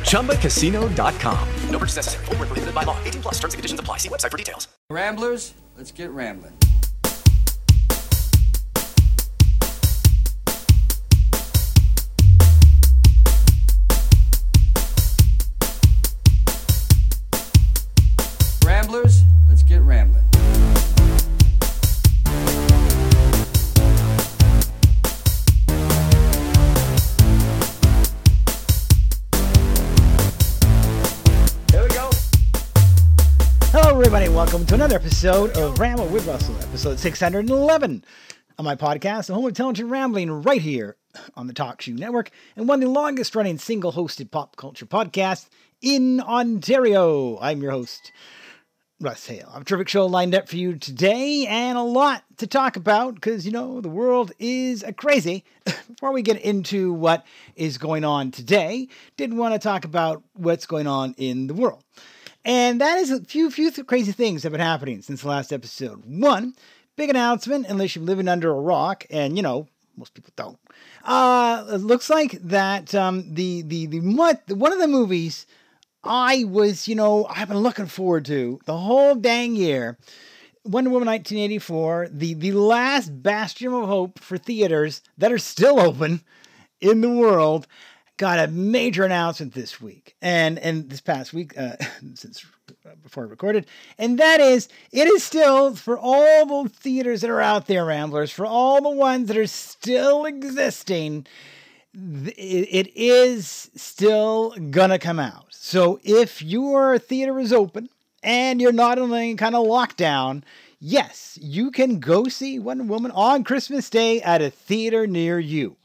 ChumbaCasino.com. No purchase necessary. Void where prohibited by law. 18 plus. Terms and conditions apply. See website for details. Ramblers, let's get rambling. Ramblers, let's get rambling. Everybody, welcome to another episode of Ramble with Russell, episode 611 on my podcast, the home of intelligent rambling, right here on the TalkShoe network, and one of the longest-running single-hosted pop culture podcasts in Ontario. I'm your host, Russ Hale. I have a terrific show lined up for you today, and a lot to talk about, because, you know, the world is crazy. Before we get into what is going on today, did want to talk about what's going on in the world. And that is a few crazy things have been happening since the last episode. One, big announcement, unless you're living under a rock, and, you know, most people don't. It looks like that one of the movies I was, you know, I've been looking forward to the whole dang year, Wonder Woman 1984, the last bastion of hope for theaters that are still open in the world, got a major announcement this week and this past week, since before I recorded, and that is, it is still, for all the theaters that are out there, Ramblers, for all the ones that are still existing, it is still gonna come out. So if your theater is open and you're not in any kind of lockdown, yes, you can go see Wonder Woman on Christmas Day at a theater near you.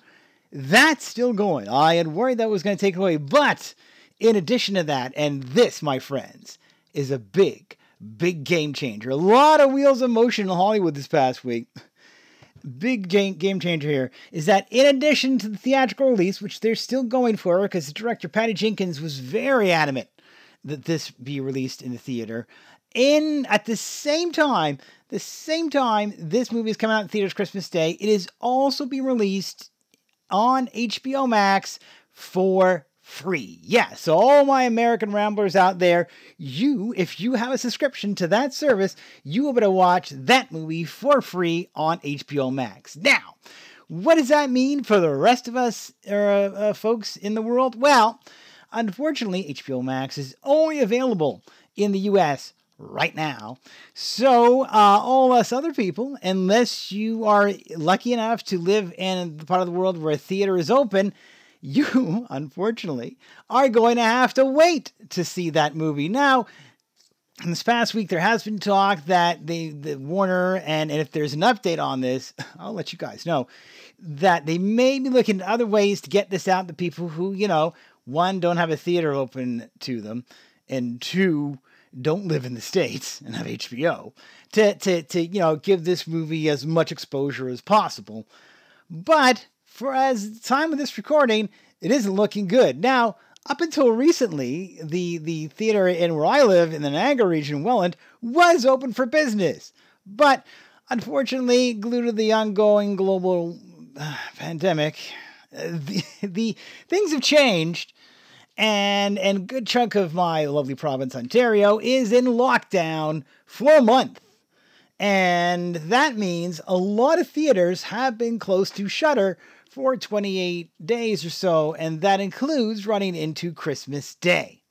That's still going. I had worried that was going to take away. But in addition to that, and this, my friends, is a big, big game changer. A lot of wheels in motion in Hollywood this past week. Big game changer here is that in addition to the theatrical release, which they're still going for because the director, Patty Jenkins, was very adamant that this be released in the theater. At the same time this movie is coming out in theaters Christmas Day, it is also being released on HBO Max for free. Yes, so all my American Ramblers out there, if you have a subscription to that service, you will be able to watch that movie for free on HBO Max. Now, what does that mean for the rest of us folks in the world? Well, unfortunately, HBO Max is only available in the US right now. So all us other people, unless you are lucky enough to live in the part of the world where a theater is open, you, unfortunately, are going to have to wait to see that movie. Now, in this past week, there has been talk that the Warner, and if there's an update on this, I'll let you guys know, that they may be looking at other ways to get this out to people who, you know, one, don't have a theater open to them, and two, don't live in the States and have HBO to you know, give this movie as much exposure as possible. But for as time of this recording, it isn't looking good. Now, up until recently, the theater in where I live in the Niagara region, Welland, was open for business. But unfortunately, due to the ongoing global pandemic, the things have changed. And a good chunk of my lovely province, Ontario, is in lockdown for a month. And that means a lot of theaters have been close to shutter for 28 days or so. And that includes running into Christmas Day.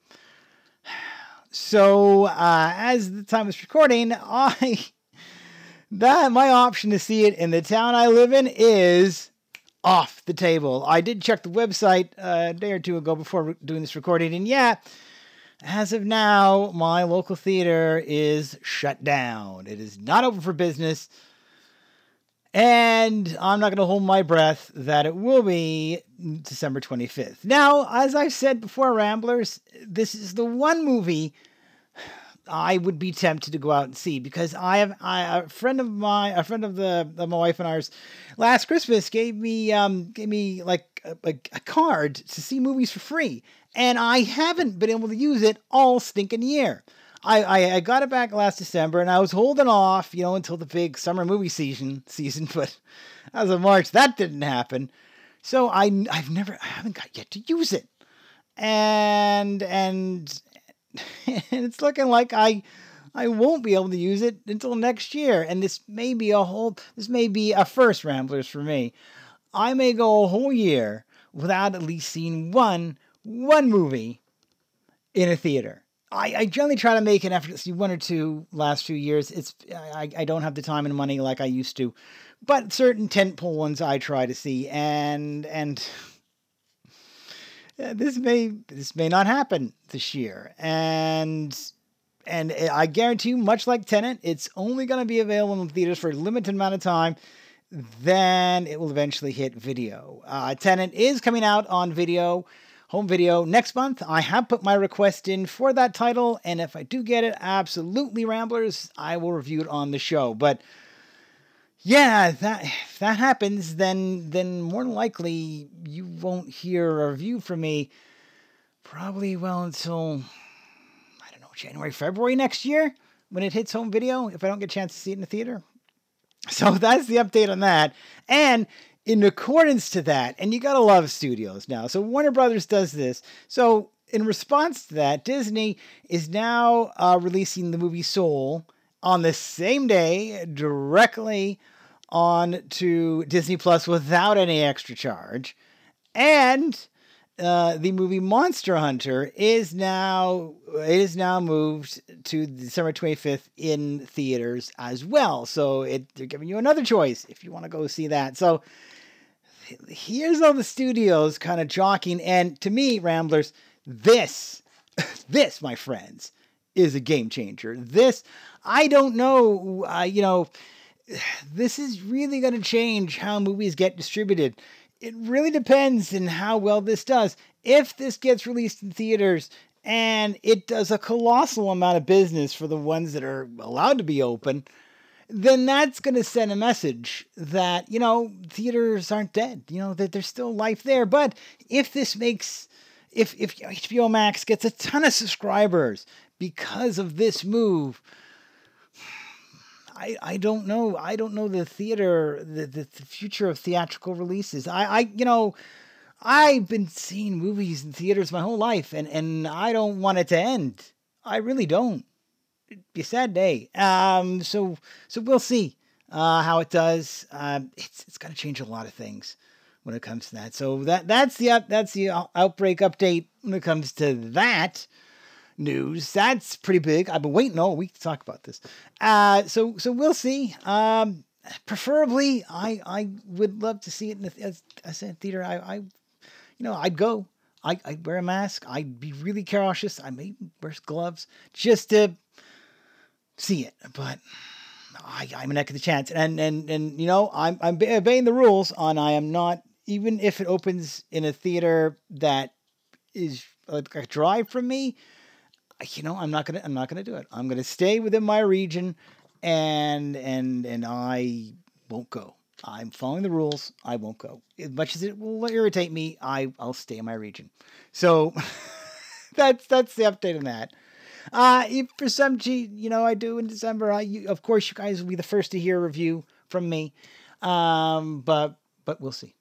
So as the time is recording, my option to see it in the town I live in is off the table. I did check the website a day or two ago before doing this recording, and yeah, as of now, my local theater is shut down. It is not open for business, and I'm not going to hold my breath that it will be December 25th. Now, as I've said before, Ramblers, this is the one movie I would be tempted to go out and see, because a friend of my wife and ours last Christmas gave me like a card to see movies for free, and I haven't been able to use it all stinking year. I got it back last December, and I was holding off, until the big summer movie season, but as of March, that didn't happen. So I haven't got yet to use it. And it's looking like I won't be able to use it until next year. And this may be a first Ramblers for me. I may go a whole year without at least seeing one movie in a theater. I generally try to make an effort to see one or two last few years. I don't have the time and money like I used to, but certain tentpole ones I try to see, and this may not happen this year. And I guarantee you, much like Tenet, it's only going to be available in theaters for a limited amount of time. Then it will eventually hit video. Tenet is coming out on video. Home video next month. I have put my request in for that title, and if I do get it, absolutely, Ramblers, I will review it on the show. But yeah, if that happens, then more than likely you won't hear a review from me probably well until, I don't know, January, February next year when it hits home video, if I don't get a chance to see it in the theater. So that's the update on that. And in accordance to that, and you gotta love studios now, so Warner Brothers does this. So in response to that, Disney is now releasing the movie Soul on the same day directly on to Disney Plus without any extra charge. And the movie Monster Hunter is now moved to December 25th in theaters as well. So they're giving you another choice if you want to go see that. So here's all the studios kind of jockeying. And to me, Ramblers, this, my friends, is a game changer. This, I don't know, this is really going to change how movies get distributed. It really depends on how well this does. If this gets released in theaters and it does a colossal amount of business for the ones that are allowed to be open, then that's going to send a message that, theaters aren't dead, that there's still life there. But if this makes, if HBO Max gets a ton of subscribers because of this move, I don't know. I don't know the theater, the future of theatrical releases. I've been seeing movies in theaters my whole life, and I don't want it to end. I really don't. It'd be a sad day. So we'll see how it does. It's going to change a lot of things when it comes to that. So that's the outbreak update when it comes to that news. That's pretty big. I've been waiting all week to talk about this. So we'll see. Preferably, I would love to see it in the theater. I'd go. I'd wear a mask. I'd be really cautious. I may wear gloves just to see it. But I'm a neck of the chance. And I'm obeying the rules on I am not, even if it opens in a theater that is like a drive from me, I'm not gonna do it. I'm gonna stay within my region, and I won't go. I'm following the rules. I won't go. As much as it will irritate me, I'll stay in my region. So that's the update on that. If for some, I do in December. Of course, you guys will be the first to hear a review from me. But we'll see.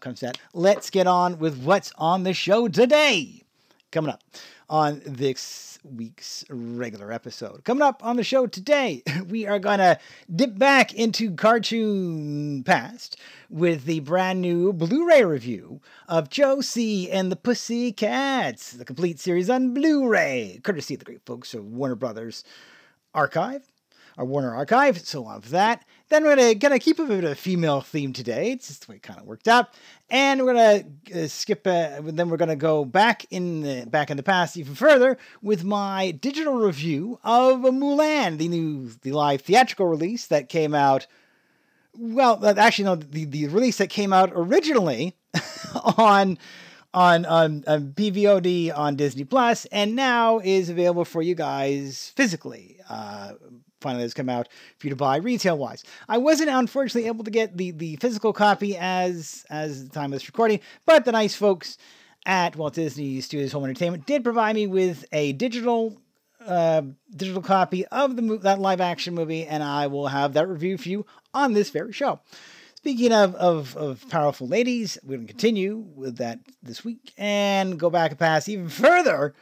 Comes to that. Let's get on with what's on the show today. Coming up on this week's regular episode. Coming up on the show today, we are going to dip back into cartoon past with the brand new Blu-ray review of Josie and the Pussycats, the complete series on Blu-ray, courtesy of the great folks of Warner Brothers Archive, or Warner Archive, so on for that. Then we're going to keep a bit of a female theme today. It's just the way it kind of worked out. And we're going to skip, then we're going to go back in the past even further with my digital review of Mulan, the live theatrical release that came out, well, actually, no, the release that came out originally on on PVOD on Disney Plus, and now is available for you guys physically. Finally has come out for you to buy retail wise. I wasn't unfortunately able to get the physical copy as the time of this recording, but the nice folks at Walt Disney Studios Home Entertainment did provide me with a digital copy of that live action movie, and I will have that review for you on this very show. Speaking of powerful ladies, we're going to continue with that this week and go back and pass even further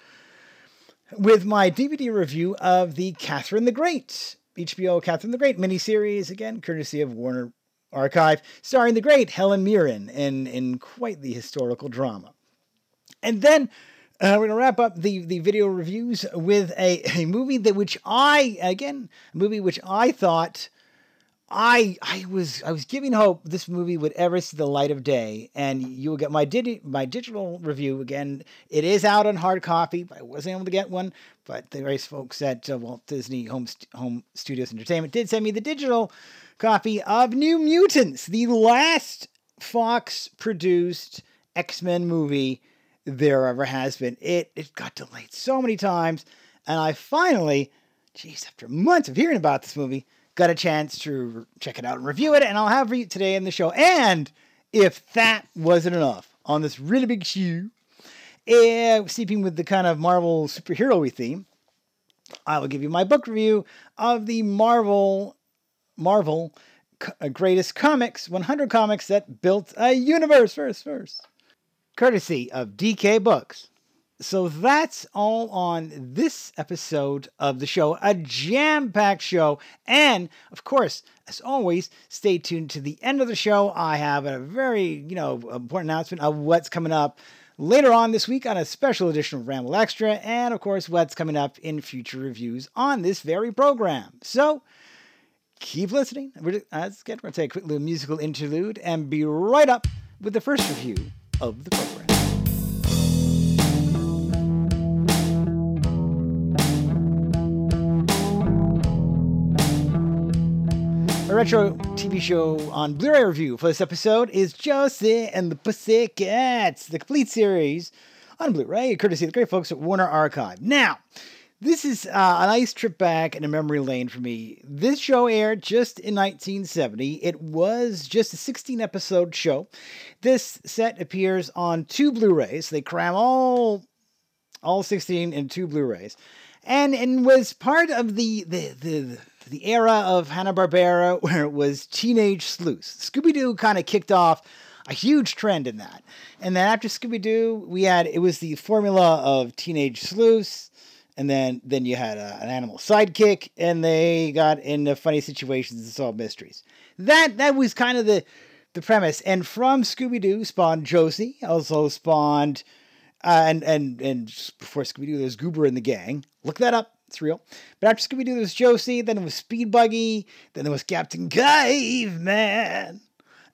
with my DVD review of the Catherine the Great, HBO Catherine the Great miniseries, again, courtesy of Warner Archive, starring the great Helen Mirren in quite the historical drama. And then we're going to wrap up the video reviews with a movie that which I thought I was giving hope this movie would ever see the light of day, and you will get my digital review again. It is out on hard copy, but I wasn't able to get one. But the various folks at Walt Disney Home Studios Entertainment did send me the digital copy of New Mutants, the last Fox-produced X-Men movie there ever has been. It got delayed so many times, and I finally, after months of hearing about this movie, got a chance to check it out and review it, and I'll have you today in the show. And if that wasn't enough, on this really big shoe, sleeping with the kind of Marvel superhero-y theme, I will give you my book review of the Marvel Greatest Comics, 100 Comics That Built a Universe, first, courtesy of DK Books. So that's all on this episode of the show, a jam-packed show. And, of course, as always, stay tuned to the end of the show. I have a very, important announcement of what's coming up later on this week on a special edition of Ramble Extra, and, of course, what's coming up in future reviews on this very program. So keep listening. We're going to take a quick little musical interlude and be right up with the first review of the program. A retro TV show on Blu-ray review for this episode is Josie and the Pussycats, the complete series on Blu-ray, courtesy of the great folks at Warner Archive. Now, this is a nice trip back in a memory lane for me. This show aired just in 1970. It was just a 16-episode show. This set appears on 2 Blu-rays. They cram all 16 in 2 Blu-rays. And was part of the era of Hanna-Barbera, where it was teenage sleuths. Scooby Doo kind of kicked off a huge trend in that. And then after Scooby Doo, it was the formula of teenage sleuths, and then you had an animal sidekick, and they got into funny situations and solved mysteries. That was kind of the premise. And from Scooby Doo spawned Josie, also spawned and before Scooby Doo, there's Goober and the Gang. Look that up. It's real. But after Scooby-Doo, there was Josie, then it was Speed Buggy, then there was Captain Caveman,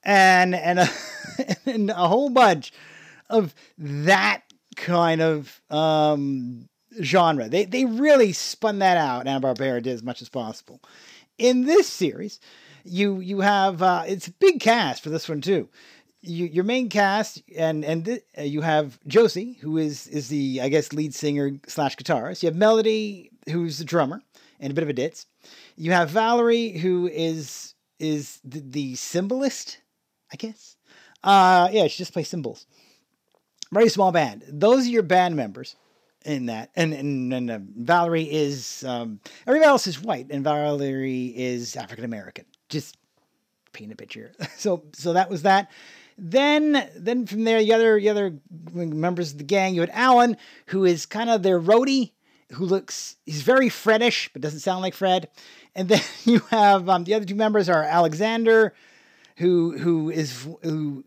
and a whole bunch of that kind of genre. They really spun that out, and Hanna-Barbera did as much as possible. In this series, you have, it's a big cast for this one too. Your main cast, and you have Josie, who is the, I guess, lead singer / guitarist. You have Melody, who's the drummer and a bit of a ditz. You have Valerie, who is the cymbalist, I guess. She just plays cymbals. Very small band. Those are your band members in that. And Valerie is, everybody else is white, and Valerie is African-American. Just paint a picture. So that was that. Then from there, the other members of the gang, you had Alan, who is kind of their roadie, he's very Fredish, but doesn't sound like Fred. And then you have, the other two members are Alexander, who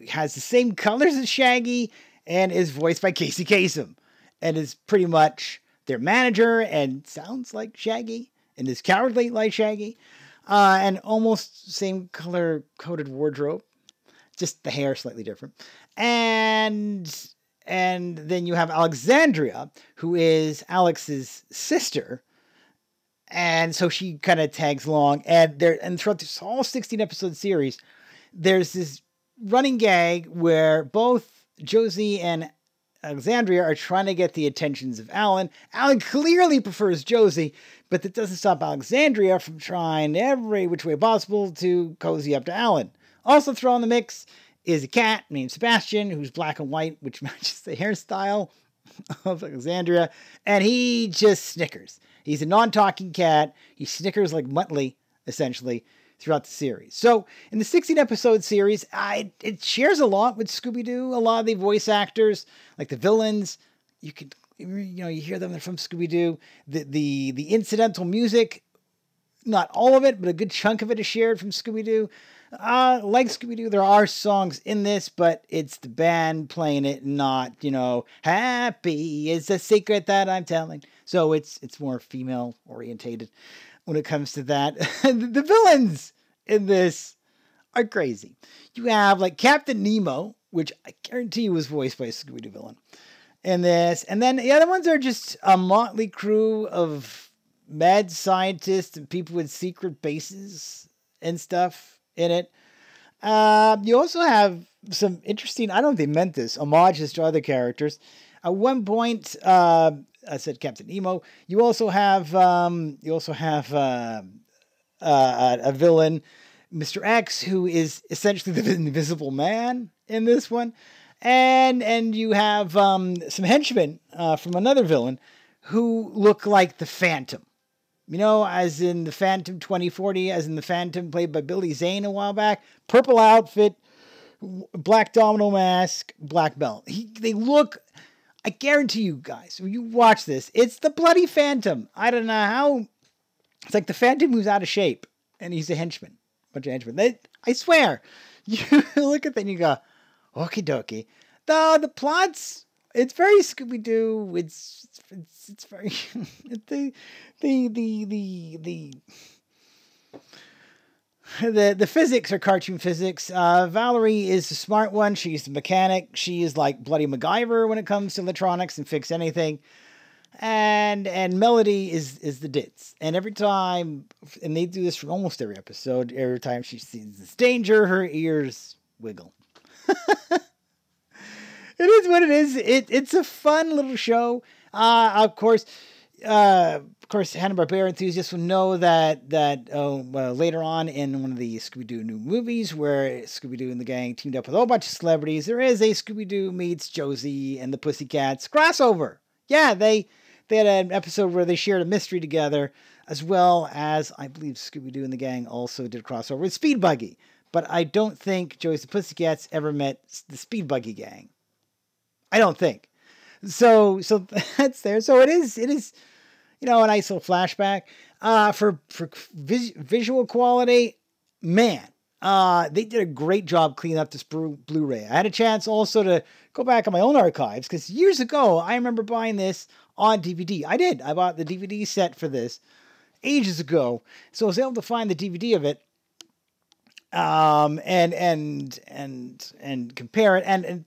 has the same colors as Shaggy and is voiced by Casey Kasem, and is pretty much their manager and sounds like Shaggy and is cowardly like Shaggy, and almost same color coded wardrobe, just the hair slightly different. And then you have Alexandria, who is Alex's sister. And so she kind of tags along. And throughout this whole 16-episode series, there's this running gag where both Josie and Alexandria are trying to get the attentions of Alan. Alan clearly prefers Josie, but that doesn't stop Alexandria from trying every which way possible to cozy up to Alan. Also thrown in the mix is a cat named Sebastian, who's black and white, which matches the hairstyle of Alexandria, and he just snickers. He's a non-talking cat. He snickers like Muttley, essentially, throughout the series. So, in the 16-episode series, it shares a lot with Scooby Doo. A lot of the voice actors, like the villains, you hear them. They're from Scooby Doo. The incidental music, not all of it, but a good chunk of it is shared from Scooby Doo. Like Scooby-Doo, there are songs in this, but it's the band playing it, not, happy is a secret that I'm telling. So it's more female orientated when it comes to that. The villains in this are crazy. You have like Captain Nemo, which I guarantee you was voiced by a Scooby-Doo villain in this. And then the other ones are just a motley crew of mad scientists and people with secret bases and stuff in it. You also have some interesting, I don't know if they meant this, homages to other characters. At one point, I said Captain Nemo. You also have a villain, Mr. X, who is essentially the Invisible Man in this one. And you have some henchmen from another villain who look like the Phantom. As in the Phantom 2040, as in the Phantom played by Billy Zane a while back. Purple outfit, black domino mask, black belt. They look, I guarantee you guys, when you watch this, it's the bloody Phantom. I don't know how. It's like the Phantom who's out of shape, and he's a henchman. Bunch of henchmen. I swear, you look at that and you go, okie dokie. The plots, it's very Scooby-Doo. It's very the physics are cartoon physics. Valerie is the smart one. She's the mechanic. She is like bloody MacGyver when it comes to electronics and fix anything. And Melody is the ditz. And every time, and they do this for almost every episode. Every time she sees this danger, her ears wiggle. It is what it is. It's a fun little show. Of course, Hanna-Barbera enthusiasts will know that later on in one of the Scooby-Doo new movies, where Scooby-Doo and the gang teamed up with a whole bunch of celebrities, there is a Scooby-Doo meets Josie and the Pussycats crossover. Yeah, they had an episode where they shared a mystery together, as well as I believe Scooby-Doo and the gang also did a crossover with Speed Buggy. But I don't think Josie and the Pussycats ever met the Speed Buggy gang. I don't think. So that's there. So it is, a nice little flashback. For visual quality, man, they did a great job cleaning up this Blu-ray. I had a chance also to go back on my own archives, because years ago, I remember buying this on DVD. I did. I bought the DVD set for this ages ago. So I was able to find the DVD of it. And compare it and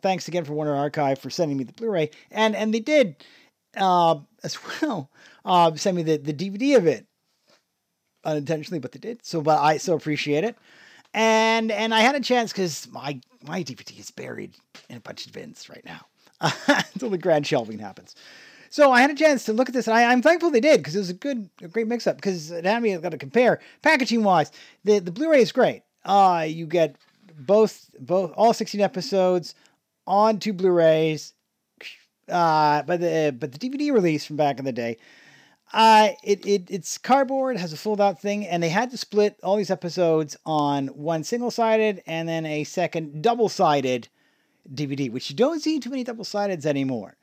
thanks again for Warner Archive for sending me the Blu-ray and they did as well send me the DVD of it unintentionally, but they did, but I so appreciate it and I had a chance because my DVD is buried in a bunch of bins right now until the grand shelving happens. So I had a chance to look at this, and I'm thankful they did, because it was a great mix-up, because I've got to compare. Packaging-wise, the Blu-ray is great. You get both all 16 episodes on two Blu-rays, but the DVD release from back in the day, it's cardboard, has a fold-out thing, and they had to split all these episodes on one single-sided and then a second double-sided DVD, which you don't see too many double-sideds anymore.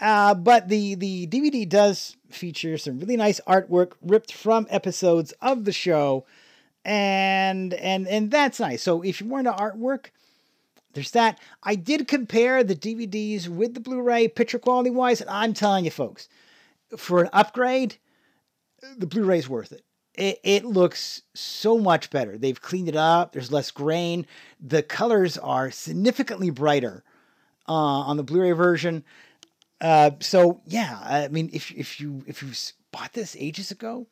But the DVD does feature some really nice artwork ripped from episodes of the show, and that's nice. So if you were into artwork, there's that. I did compare the DVDs with the Blu-ray picture quality-wise, and I'm telling you, folks, for an upgrade, the Blu-ray's worth it. It looks so much better. They've cleaned it up. There's less grain. The colors are significantly brighter on the Blu-ray version. I mean, if you bought this ages ago,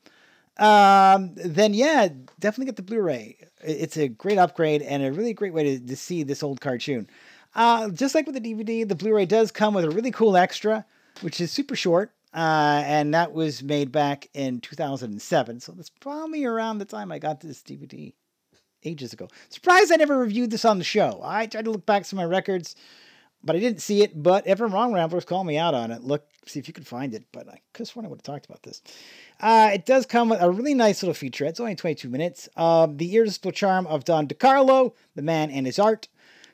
then yeah, definitely get the Blu-ray. It's a great upgrade and a really great way to see this old cartoon. Just like with the DVD, the Blu-ray does come with a really cool extra, which is super short. And that was made back in 2007. So that's probably around the time I got this DVD ages ago. Surprised I never reviewed this on the show. I tried to look back to my records, but I didn't see it. But if I'm wrong, Ramblers, call me out on it. Look, see if you can find it. But I could have sworn I would have talked about this. It does come with a really nice little featurette. It's only 22 minutes. The irresistible charm of Don DeCarlo, the man and his art,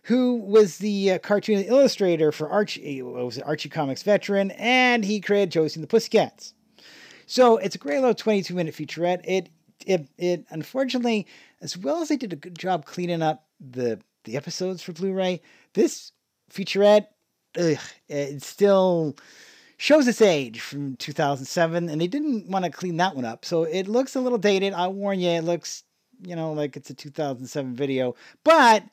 who was the cartoon illustrator for Archie, was an Archie Comics veteran, and he created Josie and the Pussycats. So it's a great little 22-minute featurette. It unfortunately, as well as they did a good job cleaning up the episodes for Blu-ray, this featurette, it still shows its age from 2007, and they didn't want to clean that one up. So it looks a little dated. I warn you, it looks, like it's a 2007 video. But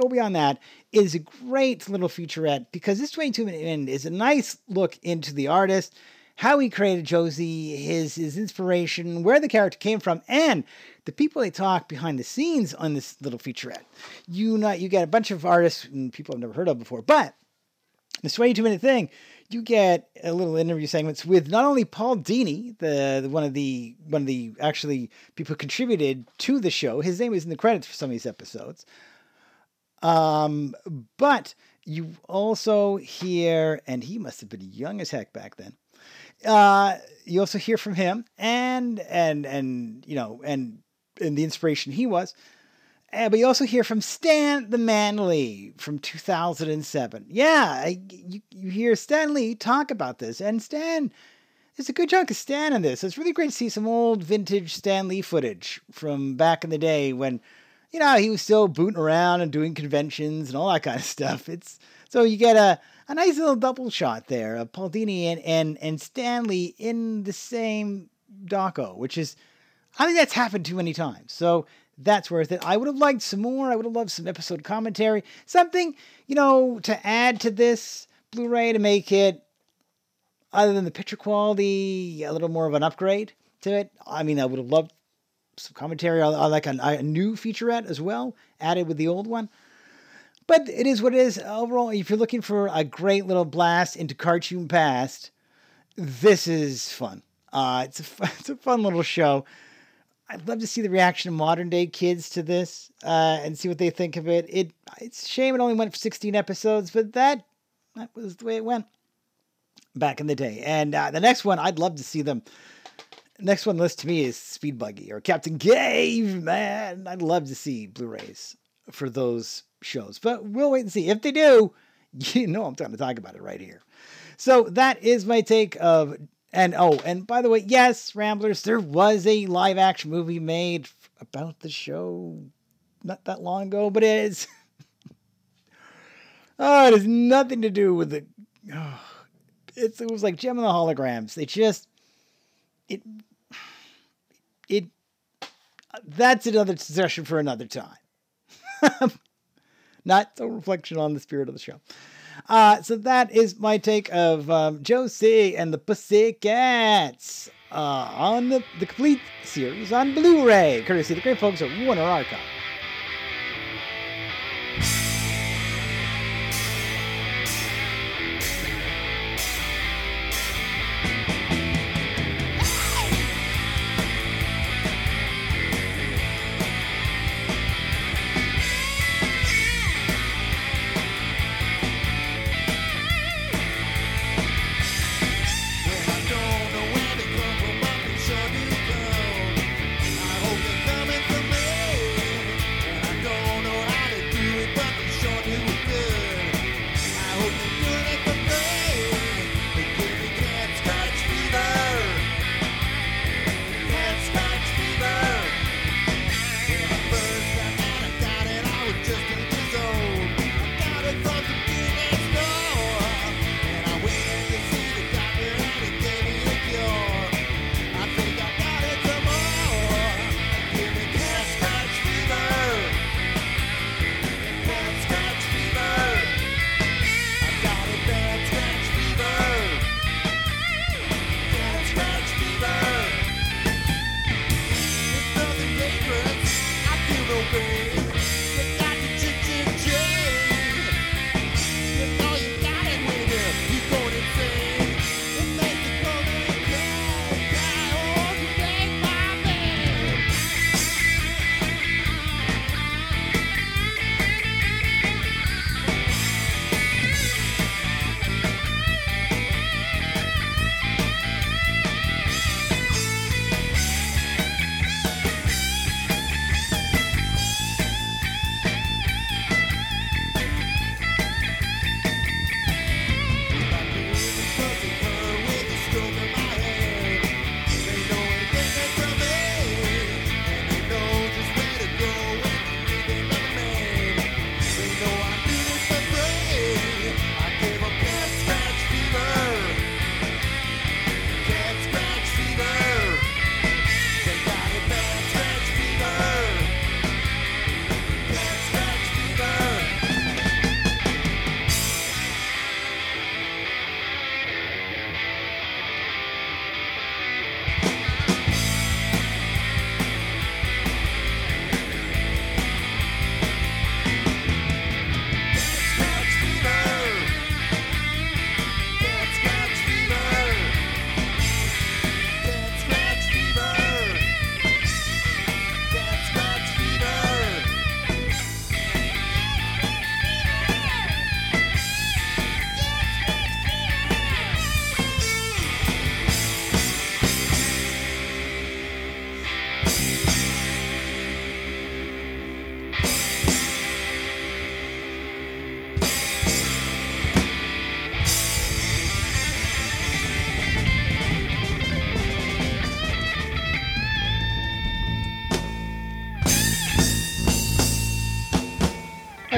go beyond that, it is a great little featurette, because this 22-minute end is a nice look into the artist, how he created Josie, his inspiration, where the character came from, and the people they talk behind the scenes on this little featurette. You get a bunch of artists and people I've never heard of before, but this 22-minute thing, you get a little interview segments with not only Paul Dini, one of the actually people who contributed to the show. His name is in the credits for some of these episodes. But you also hear, and he must have been young as heck back then. You also hear from him and the inspiration he was. But you also hear from Stan the Man Lee from 2007. Yeah, you hear Stan Lee talk about this, and there's a good chunk of Stan in this. It's really great to see some old vintage Stan Lee footage from back in the day when, he was still booting around and doing conventions and all that kind of stuff. So you get a nice little double shot there of Paul Dini and Stan Lee in the same doco, which is, I think that's happened too many times. So that's worth it. I would have liked some more. I would have loved some episode commentary, something, to add to this Blu-ray to make it, other than the picture quality, a little more of an upgrade to it. I mean, I would have loved some commentary on like a new featurette as well, added with the old one. But it is what it is. Overall, if you're looking for a great little blast into cartoon past, this is fun. It's a fun little show. I'd love to see the reaction of modern day kids to this and see what they think of it. It's a shame it only went for 16 episodes, but that was the way it went back in the day. And the next one, I'd love to see them. Next one list to me is Speed Buggy or Captain Caveman. I'd love to see Blu-rays for those shows, but we'll wait and see. If they do, I'm going to talk about it right here. So that is my take of, and by the way, yes, Ramblers, there was a live action movie made about the show not that long ago, but it has nothing to do with it was like Gem and the Holograms. That's another session for another time. Not a reflection on the spirit of the show. So that is my take of Josie and the Pussycats on the complete series on Blu-ray, courtesy of the great folks at Warner Archive.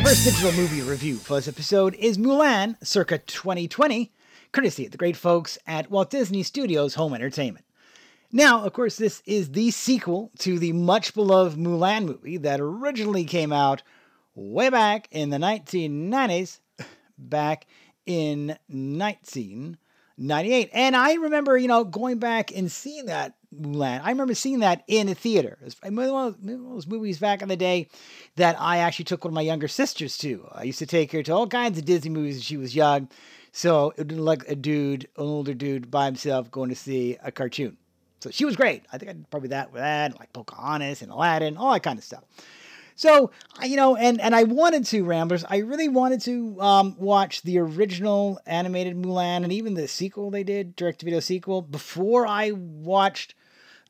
First digital movie review for this episode is Mulan, circa 2020, courtesy of the great folks at Walt Disney Studios Home Entertainment. Now, of course, this is the sequel to the much-beloved Mulan movie that originally came out way back in the 1990s, back in 1998. And I remember, going back and seeing that Mulan. I remember seeing that in a theater. It was one of those movies back in the day that I actually took one of my younger sisters to. I used to take her to all kinds of Disney movies when she was young. So it didn't look like an older dude by himself going to see a cartoon. So she was great. I think I did probably that with that, like Pocahontas and Aladdin, all that kind of stuff. So, and I wanted to, Ramblers, I really wanted to watch the original animated Mulan and even the sequel they did, direct-to-video sequel, before I watched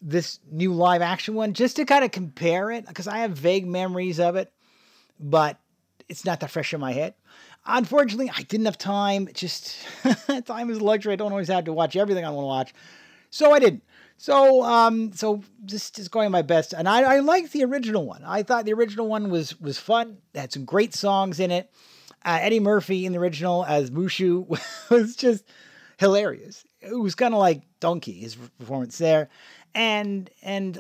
this new live-action one, just to kind of compare it, because I have vague memories of it, but it's not that fresh in my head. Unfortunately, I didn't have time. Just time is a luxury. I don't always have to watch everything I want to watch, so I didn't. So just going my best. And I liked the original one. I thought the original one was fun. It had some great songs in it. Eddie Murphy in the original as Mushu was just hilarious. It was kind of like Donkey, his performance there. And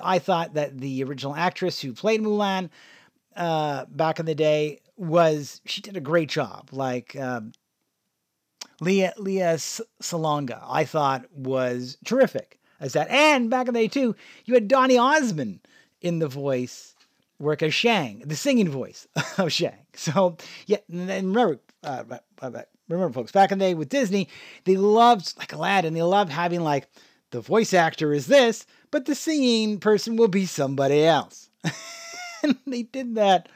I thought that the original actress who played Mulan back in the day she did a great job. Like Leah Salonga, I thought was terrific. And back in the day too, you had Donny Osmond in the voice work as Shang, the singing voice of Shang. So yeah, and remember folks, back in the day with Disney, they loved like Aladdin. They loved having like the voice actor is this, but the singing person will be somebody else. And they did that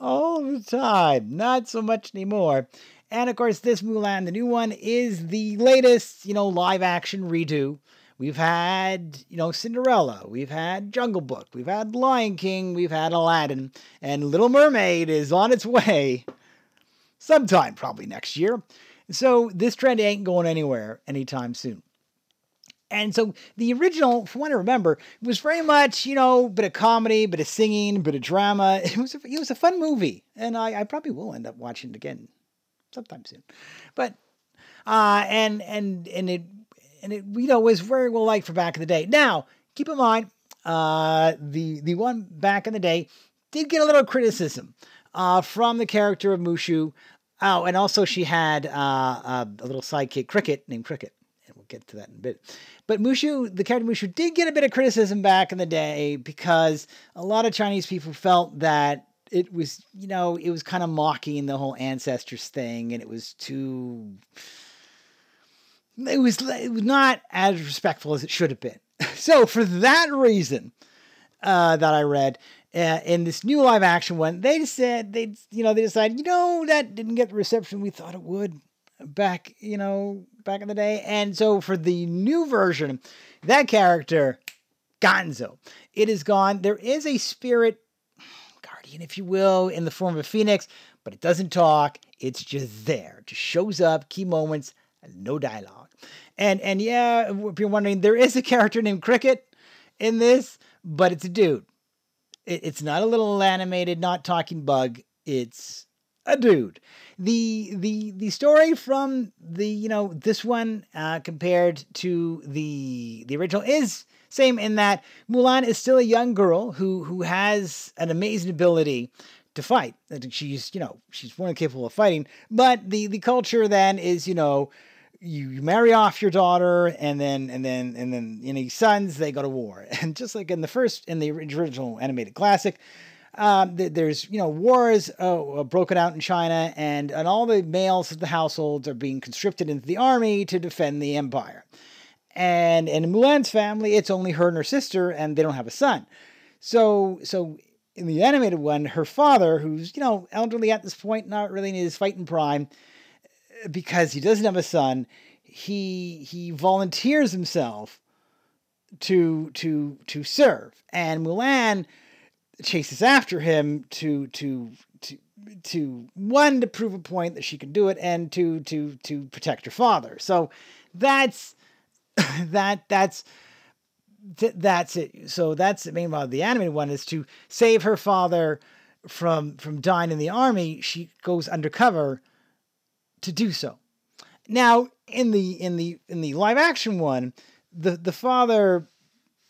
all the time. Not so much anymore. And of course, this Mulan, the new one, is the latest, live action redo. We've had, Cinderella. We've had Jungle Book. We've had Lion King. We've had Aladdin. And Little Mermaid is on its way sometime probably next year. So this trend ain't going anywhere anytime soon. And so the original, from what I remember, was very much, bit of comedy, bit of singing, bit of drama. It was a fun movie. And I probably will end up watching it again sometime soon. But, and it was very well liked for back in the day. Now, keep in mind, the one back in the day did get a little criticism from the character of Mushu. Oh, and also she had a little sidekick, Cricket, named Cricket. And we'll get to that in a bit. But Mushu, the character Mushu, did get a bit of criticism back in the day because a lot of Chinese people felt that it was, it was kind of mocking the whole ancestors thing, and it was too... It was not as respectful as it should have been. So for that reason that I read in this new live action one, they said they decided that didn't get the reception we thought it would back in the day. And so for the new version, that character, Gonzo, it is gone. There is a spirit guardian, if you will, in the form of a phoenix, but it doesn't talk. It's just there. It just shows up, key moments, no dialogue. And yeah, if you're wondering, there is a character named Cricket in this, but it's a dude. It's not a little animated, not talking bug. It's a dude. The story from this one compared to the original is same in that Mulan is still a young girl who has an amazing ability to fight. She's, she's more than capable of fighting, but the culture then is, you marry off your daughter and then any sons, they go to war. And just like in the original animated classic, there's, wars broken out in China and all the males of the households are being conscripted into the army to defend the empire. And in Mulan's family, it's only her and her sister, and they don't have a son. So in the animated one, her father, who's, elderly at this point, not really in his fighting prime, because he doesn't have a son, he volunteers himself to serve, and Mulan chases after him to one, to prove a point that she can do it, and to protect her father. So that's it. So that's the main part of the animated one, is to save her father from dying in the army. She goes undercover to do so. Now in the live action one, the father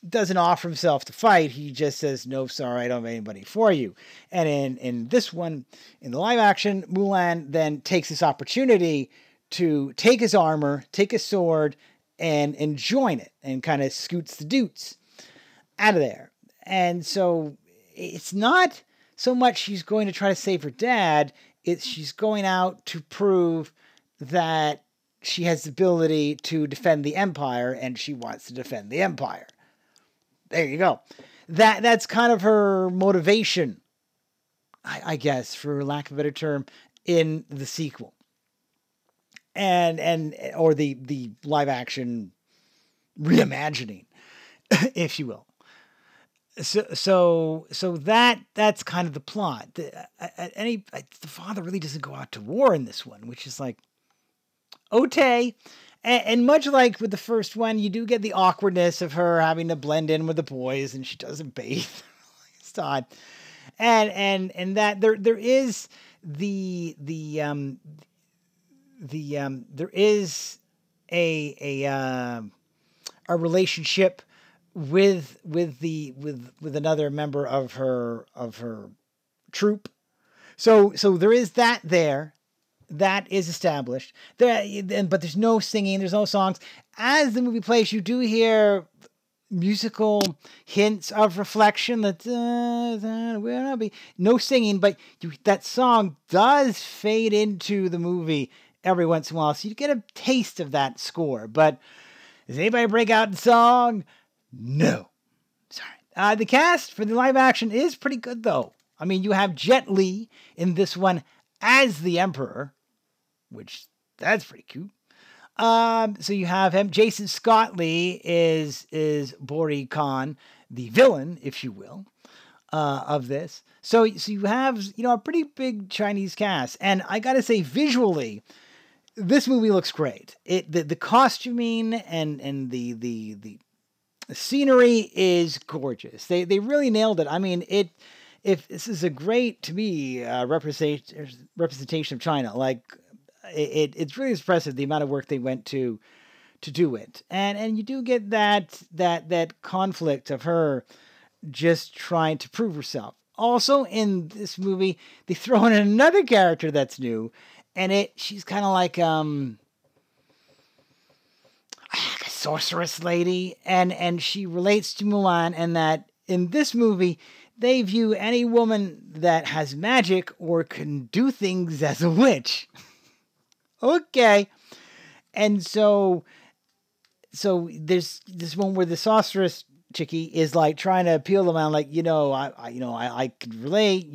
doesn't offer himself to fight. He just says, "No, sorry, I don't have anybody for you." And in this one, in the live action, Mulan then takes this opportunity to take his armor, take his sword, and join it, and kind of scoots the dudes out of there. And so it's not so much she's going to try to save her dad, it's she's going out to prove that she has the ability to defend the empire, and she wants to defend the empire. There you go. That's kind of her motivation, I guess, for lack of a better term, in the sequel. And or the live action reimagining, if you will. So that's kind of the plot. The father really doesn't go out to war in this one, which is like, okay. And much like with the first one, you do get the awkwardness of her having to blend in with the boys, and she doesn't bathe. It's odd. And that there is there is a relationship with another member of her troop. So there is that there. That is established. But there's no singing, there's no songs. As the movie plays, you do hear musical hints of reflection. No singing, but that song does fade into the movie every once in a while, so you get a taste of that score. But does anybody break out in song? No. Sorry. The cast for the live action is pretty good, though. I mean, you have Jet Li in this one as the Emperor, which that's pretty cute. So you have him. Jason Scott Lee is Bori Khan, the villain, if you will, of this. So you have, a pretty big Chinese cast, and I gotta say, visually, this movie looks great. The costuming and the scenery is gorgeous. They really nailed it. I mean, if this is a great, to me, representation of China. Like, it's really impressive the amount of work they went to do it. And you do get that conflict of her just trying to prove herself. Also in this movie, they throw in another character that's new, and she's kind of like a sorceress lady, and she relates to Mulan, and that in this movie, they view any woman that has magic or can do things as a witch. Okay. And so there's this one where the sorceress chickie is like trying to appeal them out, like, I can relate,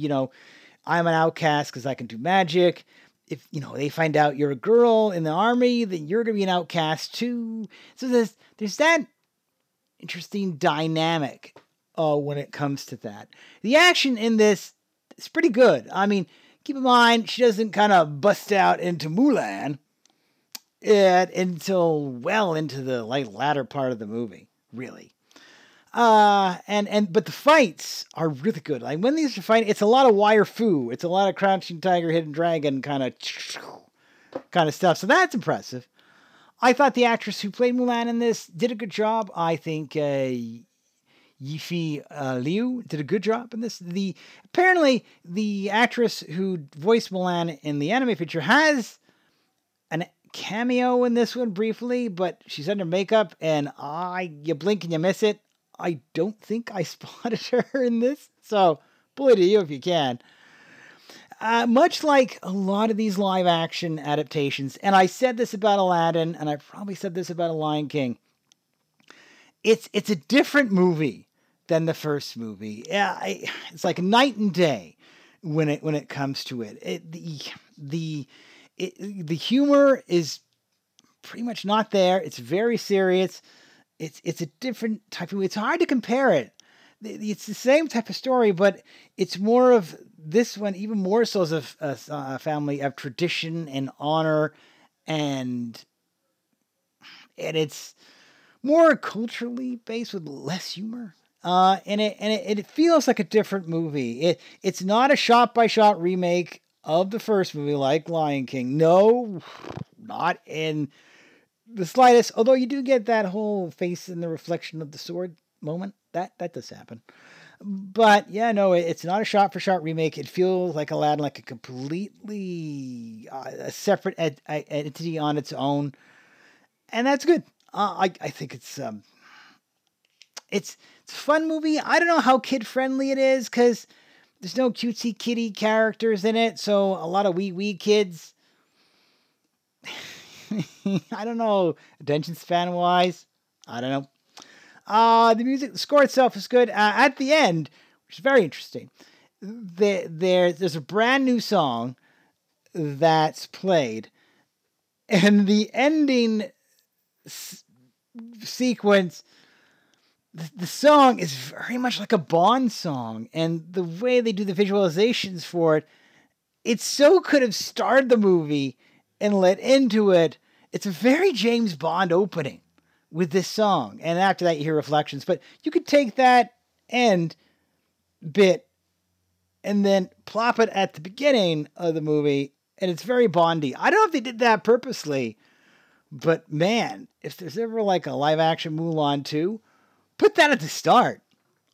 I'm an outcast because I can do magic. If, they find out you're a girl in the army, then you're going to be an outcast too. So there's that interesting dynamic. Oh, when it comes to that, the action in this is pretty good. I mean, keep in mind, she doesn't kind of bust out into Mulan until well into the latter part of the movie, really. But the fights are really good. Like, when these are fighting, it's a lot of wire foo. It's a lot of Crouching Tiger, Hidden Dragon kind of stuff. So that's impressive. I thought the actress who played Mulan in this did a good job. I think Yifei Liu did a good job in this. Apparently, the actress who voiced Mulan in the anime feature has a cameo in this one briefly, but she's under makeup, and you blink and you miss it. I don't think I spotted her in this, so bully to you if you can. Much like a lot of these live-action adaptations, and I said this about Aladdin, and I probably said this about Lion King, it's a different movie than the first movie. Yeah, it's like night and day when it comes to it. The humor is pretty much not there. It's very serious. It's a different type of, it's hard to compare it. It's the same type of story, but it's more of this one, even more so, as a family of tradition and honor, and it's more culturally based with less humor. And it feels like a different movie. It's not a shot-by-shot remake of the first movie like Lion King. No, not in the slightest. Although you do get that whole face in the reflection of the sword moment. That does happen. But yeah, no, it's not a shot-for-shot remake. It feels like Aladdin, like a completely a separate entity on its own. And that's good. I think it's a fun movie. I don't know how kid-friendly it is, because there's no cutesy kitty characters in it, so a lot of wee-wee kids. I don't know, attention span-wise. I don't know. The score itself is good. At the end, which is very interesting, there's a brand new song that's played, and the ending sequence, the song is very much like a Bond song, and the way they do the visualizations for it, it so could have starred the movie and led into it. It's a very James Bond opening with this song. And after that, you hear reflections. But you could take that end bit and then plop it at the beginning of the movie, and it's very Bondy. I don't know if they did that purposely, but man, if there's ever like a live-action Mulan 2, put that at the start.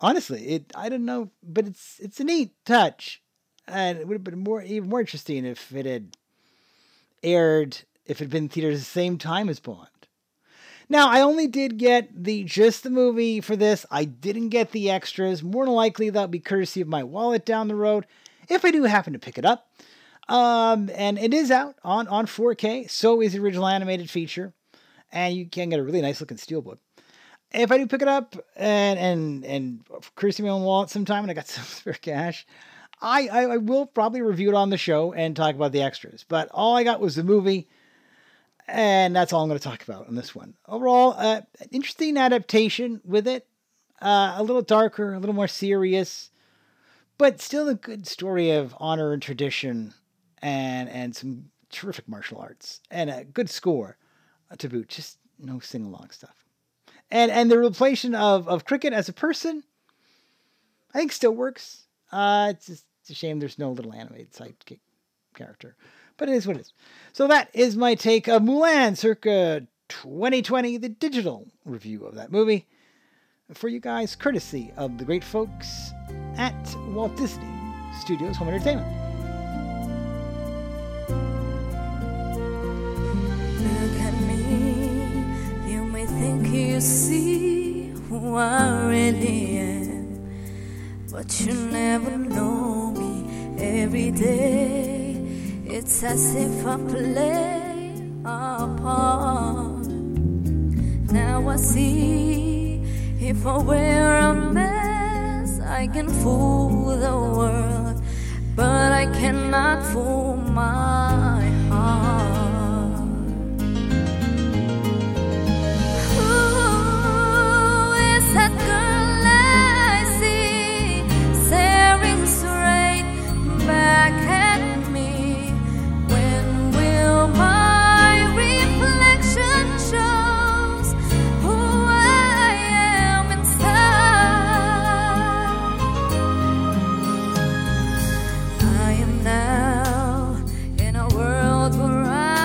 Honestly, I don't know, but it's a neat touch. And it would have been even more interesting if it had aired, if it had been in theaters at the same time as Bond. Now, I only did get the movie for this. I didn't get the extras. More than likely, that'll be courtesy of my wallet down the road, if I do happen to pick it up. And it is out on 4K. So is the original animated feature. And you can get a really nice looking steelbook. If I do pick it up, and courtesy of my own wallet sometime, and I got some spare cash, I will probably review it on the show and talk about the extras. But all I got was the movie. And that's all I'm going to talk about on this one. Overall, interesting adaptation with it. A little darker, a little more serious, but still a good story of honor and tradition, and some terrific martial arts, and a good score to boot. Just no sing-along stuff. And the replacement of cricket as a person, I think, still works. It's a shame there's no little animated sidekick character. But it is what it is. So that is my take of Mulan circa 2020, the digital review of that movie, for you guys, courtesy of the great folks at Walt Disney Studios Home Entertainment. Look at me, you may think you see who I really am, but you never know me every day. It's as if I play a part. Now I see, if I wear a mask, I can fool the world, but I cannot fool my heart. Now in a world where I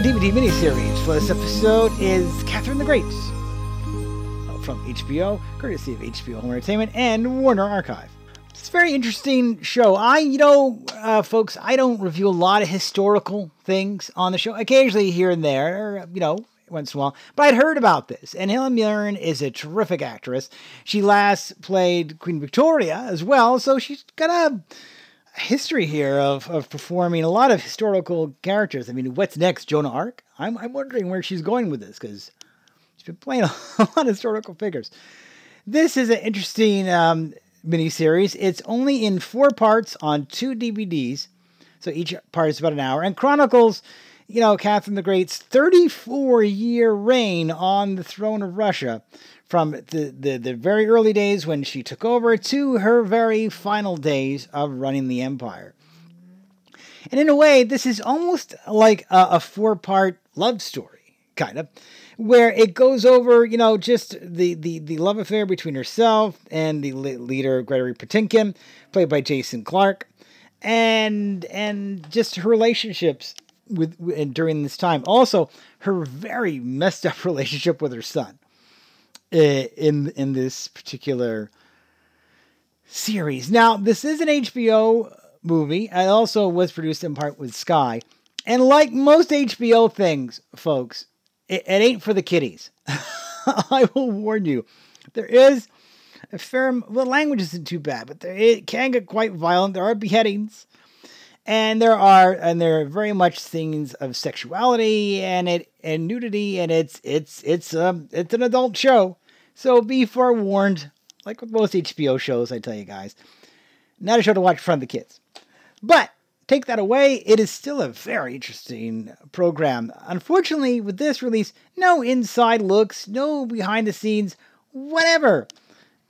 my DVD miniseries for this episode is Catherine the Great from HBO, courtesy of HBO Home Entertainment and Warner Archive. It's a very interesting show. Folks, I don't review a lot of historical things on the show, occasionally here and there, once in a while, but I'd heard about this, and Helen Mirren is a terrific actress. She last played Queen Victoria as well, so she's got a history here of performing a lot of historical characters. I mean, what's next, Joan of Arc? I'm wondering where she's going with this, because she's been playing a lot of historical figures. This is an interesting miniseries. It's only in 4 parts on 2 DVDs, so each part is about an hour, and chronicles Catherine the Great's 34-year reign on the throne of Russia, from the very early days when she took over to her very final days of running the empire. And in a way, this is almost like a 4-part love story, kind of, where it goes over, just the love affair between herself and the leader Gregory Patinkin, played by Jason Clarke, and just her relationships with during this time. Also, her very messed up relationship with her son in this particular series. Now, this is an HBO movie. It also was produced in part with Sky. And like most HBO things, folks, it ain't for the kiddies. I will warn you. There is a fair... Well, language isn't too bad, but it can get quite violent. There are beheadings. And there are very much scenes of sexuality and nudity, and it's an adult show, so be forewarned. Like with most HBO shows, I tell you guys, not a show to watch in front of the kids. But take that away, it is still a very interesting program. Unfortunately, with this release, no inside looks, no behind the scenes, whatever.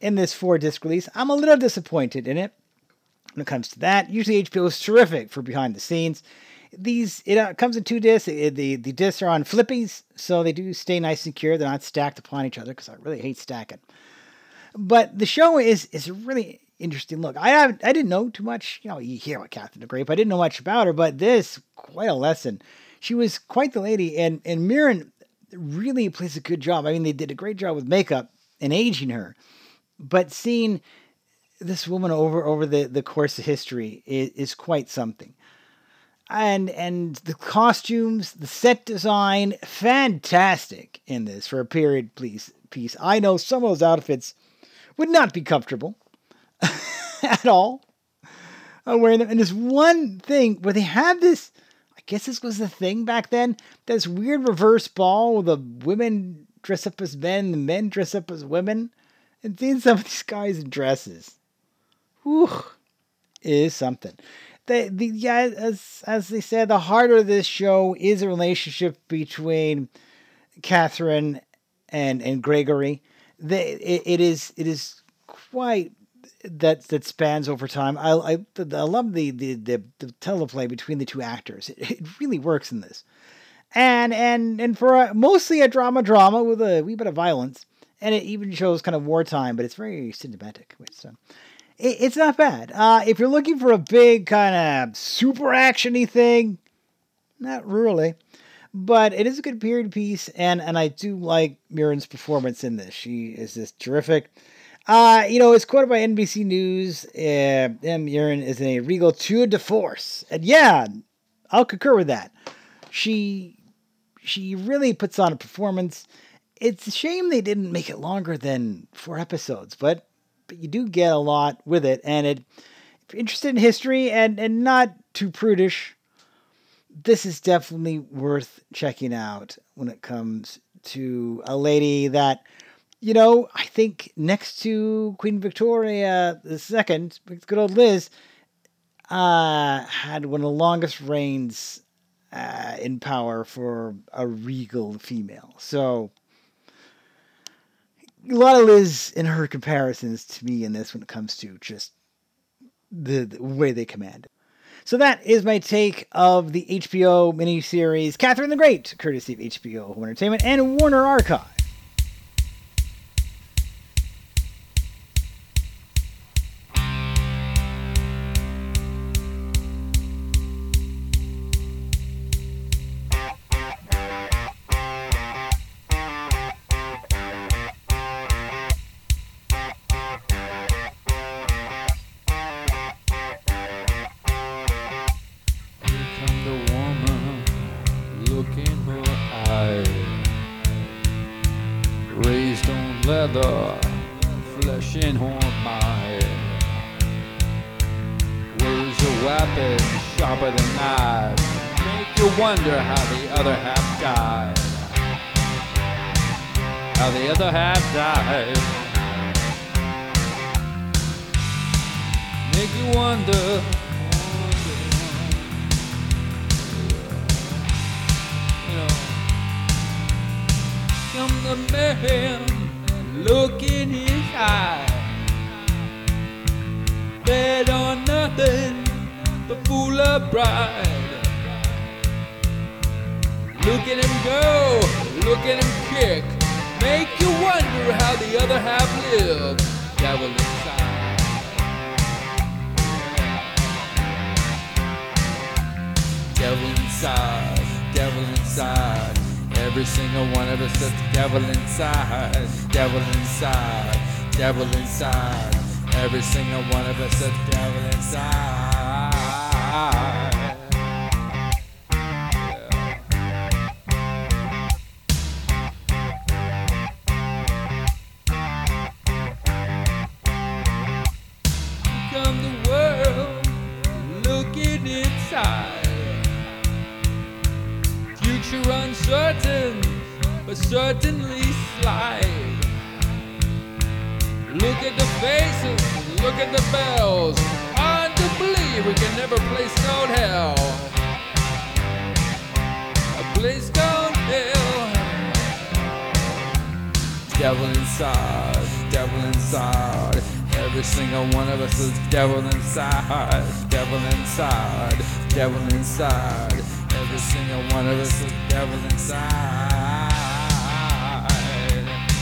In this 4-disc release, I'm a little disappointed in it. When it comes to that, usually HBO is terrific for behind the scenes. It comes in 2 discs. The discs are on flippies, so they do stay nice and secure. They're not stacked upon each other, because I really hate stacking. But the show is a really interesting look. I didn't know too much. You hear about Catherine the Great, but I didn't know much about her. But this, quite a lesson. She was quite the lady, and Mirren really plays a good job. I mean, they did a great job with makeup and aging her, but seeing this woman over the course of history is quite something. And the costumes, the set design, fantastic in this for a period piece. I know some of those outfits would not be comfortable at all wearing them. And there's one thing where they have this, I guess this was the thing back then, this weird reverse ball where the women dress up as men, the men dress up as women. And seeing some of these guys in dresses, whew, is something. As they said, the heart of this show is a relationship between Catherine and Gregory. It is quite that spans over time. I love the teleplay between the 2 actors. It really works in this, and for mostly a drama with a wee bit of violence. And it even shows kind of wartime, but it's very cinematic. It's not bad. If you're looking for a big kind of super action-y thing, not really. But it is a good period piece, and I do like Mirren's performance in this. She is just terrific. It's quoted by NBC News, and Mirren is in a regal tour de force. And yeah, I'll concur with that. She really puts on a performance. It's a shame they didn't make it longer than 4 episodes, but you do get a lot with it, and if you're interested in history and not too prudish, this is definitely worth checking out when it comes to a lady that, I think next to Queen Victoria II, good old Liz, had one of the longest reigns in power for a regal female. So... a lot of Liz and her comparisons to me in this when it comes to just the way they command. So that is my take of the HBO miniseries Catherine the Great, courtesy of HBO Home Entertainment and Warner Archive. leather, flesh and horn my head. Words are weapons sharper than knives, make you wonder how the other half died. How the other half died. Make you wonder. I'm the man, look in his eye. Bet on nothing, the fool of pride. Look at him go, look at him kick. Make you wonder how the other half lived. Devil inside. Devil inside, devil inside. Every single one of us is devil inside, devil inside, devil inside. Every single one of us is devil inside. Yeah. Come the world, looking inside. Future uncertain, but certainly slide. Look at the faces, look at the bells. Hard to believe we can never place down hell. A place down hell. Devil inside, devil inside. Every single one of us is devil inside, devil inside, devil inside. Every single one of us is devil inside. Every single one of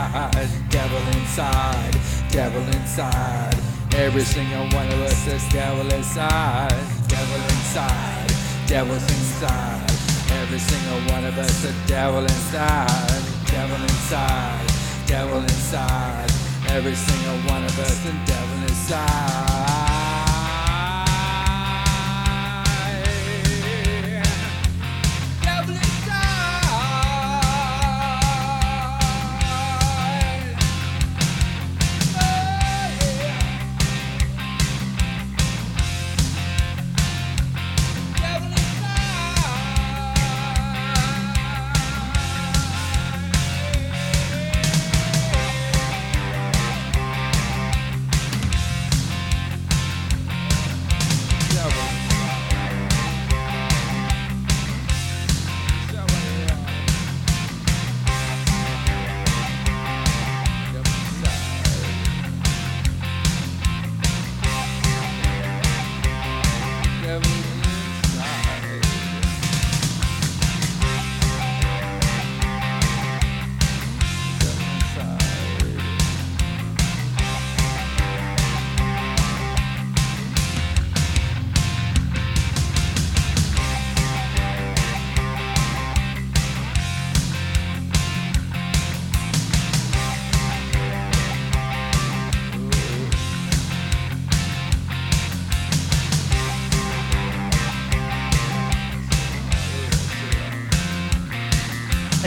us is devil inside, devil inside, devil's inside. Every single one of us is devil inside, devil inside, devil inside. Every single one of us is devil inside.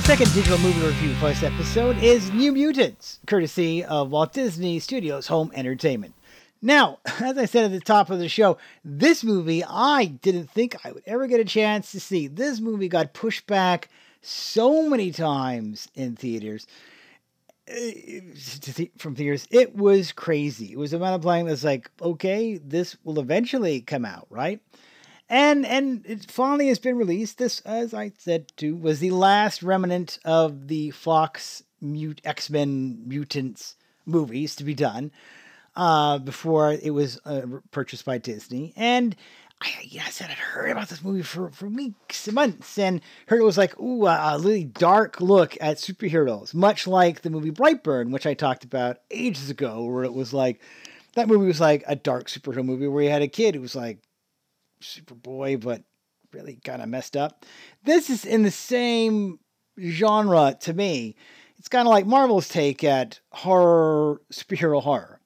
Second digital movie review for this episode is New Mutants, courtesy of Walt Disney Studios Home Entertainment. Now, as I said at the top of the show, this movie I didn't think I would ever get a chance to see. This movie got pushed back so many times in theaters, from theaters, it was crazy. It was a multiplying that's like, okay, this will eventually come out, right? And it finally has been released. This, as I said too, was the last remnant of the Fox X-Men Mutants movies to be done before it was purchased by Disney. And I said I'd heard about this movie for weeks and months, and heard it was like, ooh, a really dark look at superheroes, much like the movie Brightburn, which I talked about ages ago, where it was like, that movie was like a dark superhero movie where you had a kid who was like Superboy, but really kind of messed up. This is in the same genre to me. It's kind of like Marvel's take at horror, superhero horror.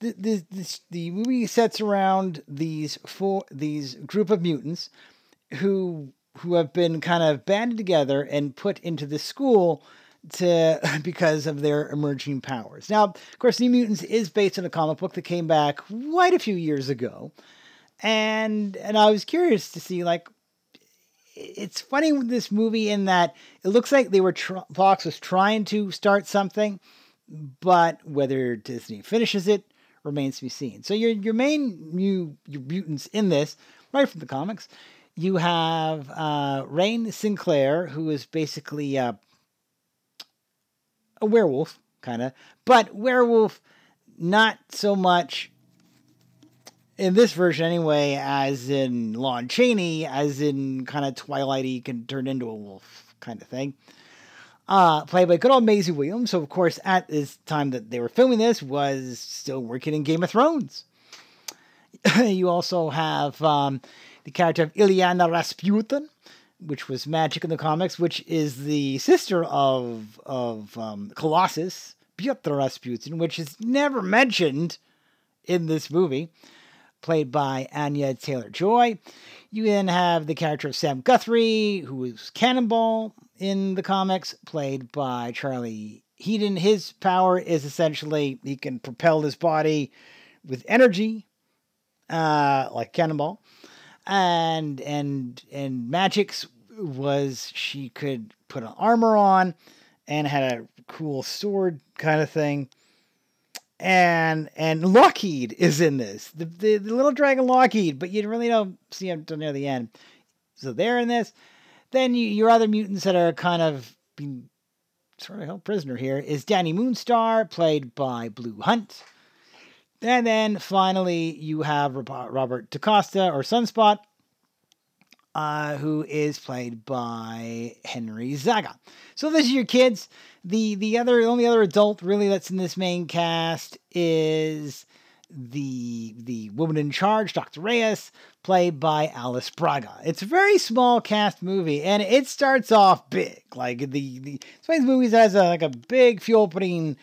The movie sets around these group of mutants who have been kind of banded together and put into the school because of their emerging powers. Now, of course, New Mutants is based on a comic book that came back quite a few years ago, and I was curious to see, like, it's funny with this movie in that it looks like they were Fox was trying to start something, but whether Disney finishes it remains to be seen. So your main your mutants in this, right from the comics, you have Rain Sinclair, who is basically a werewolf, kind of, but werewolf not so much in this version anyway as in Lon Chaney, as in kind of Twilight-y, can turn into a wolf kind of thing. Played by good old Maisie Williams, who, of course, at this time that they were filming this, was still working in Game of Thrones. You also have the character of Ilyana Rasputin, which was Magic in the comics, which is the sister of Colossus, Pyotr Rasputin, which is never mentioned in this movie, played by Anya Taylor-Joy. You then have the character of Sam Guthrie, who is Cannonball in the comics, played by Charlie Heaton. His power is essentially he can propel his body with energy, like Cannonball. And Magic's was she could put an armor on and had a cool sword kind of thing. And Lockheed is in this, the little dragon Lockheed, but you really don't see him until near the end. So they're in this. Then your other mutants that are kind of being sort of held prisoner here is Danny Moonstar, played by Blue Hunt. And then finally you have Robert DaCosta, or Sunspot, who is played by Henry Zaga. So those are your kids. The only other adult really that's in this main cast is the woman in charge, Dr. Reyes, played by Alice Braga. It's a very small cast movie, and it starts off big. Like it's one of these movies that has a big fuel opening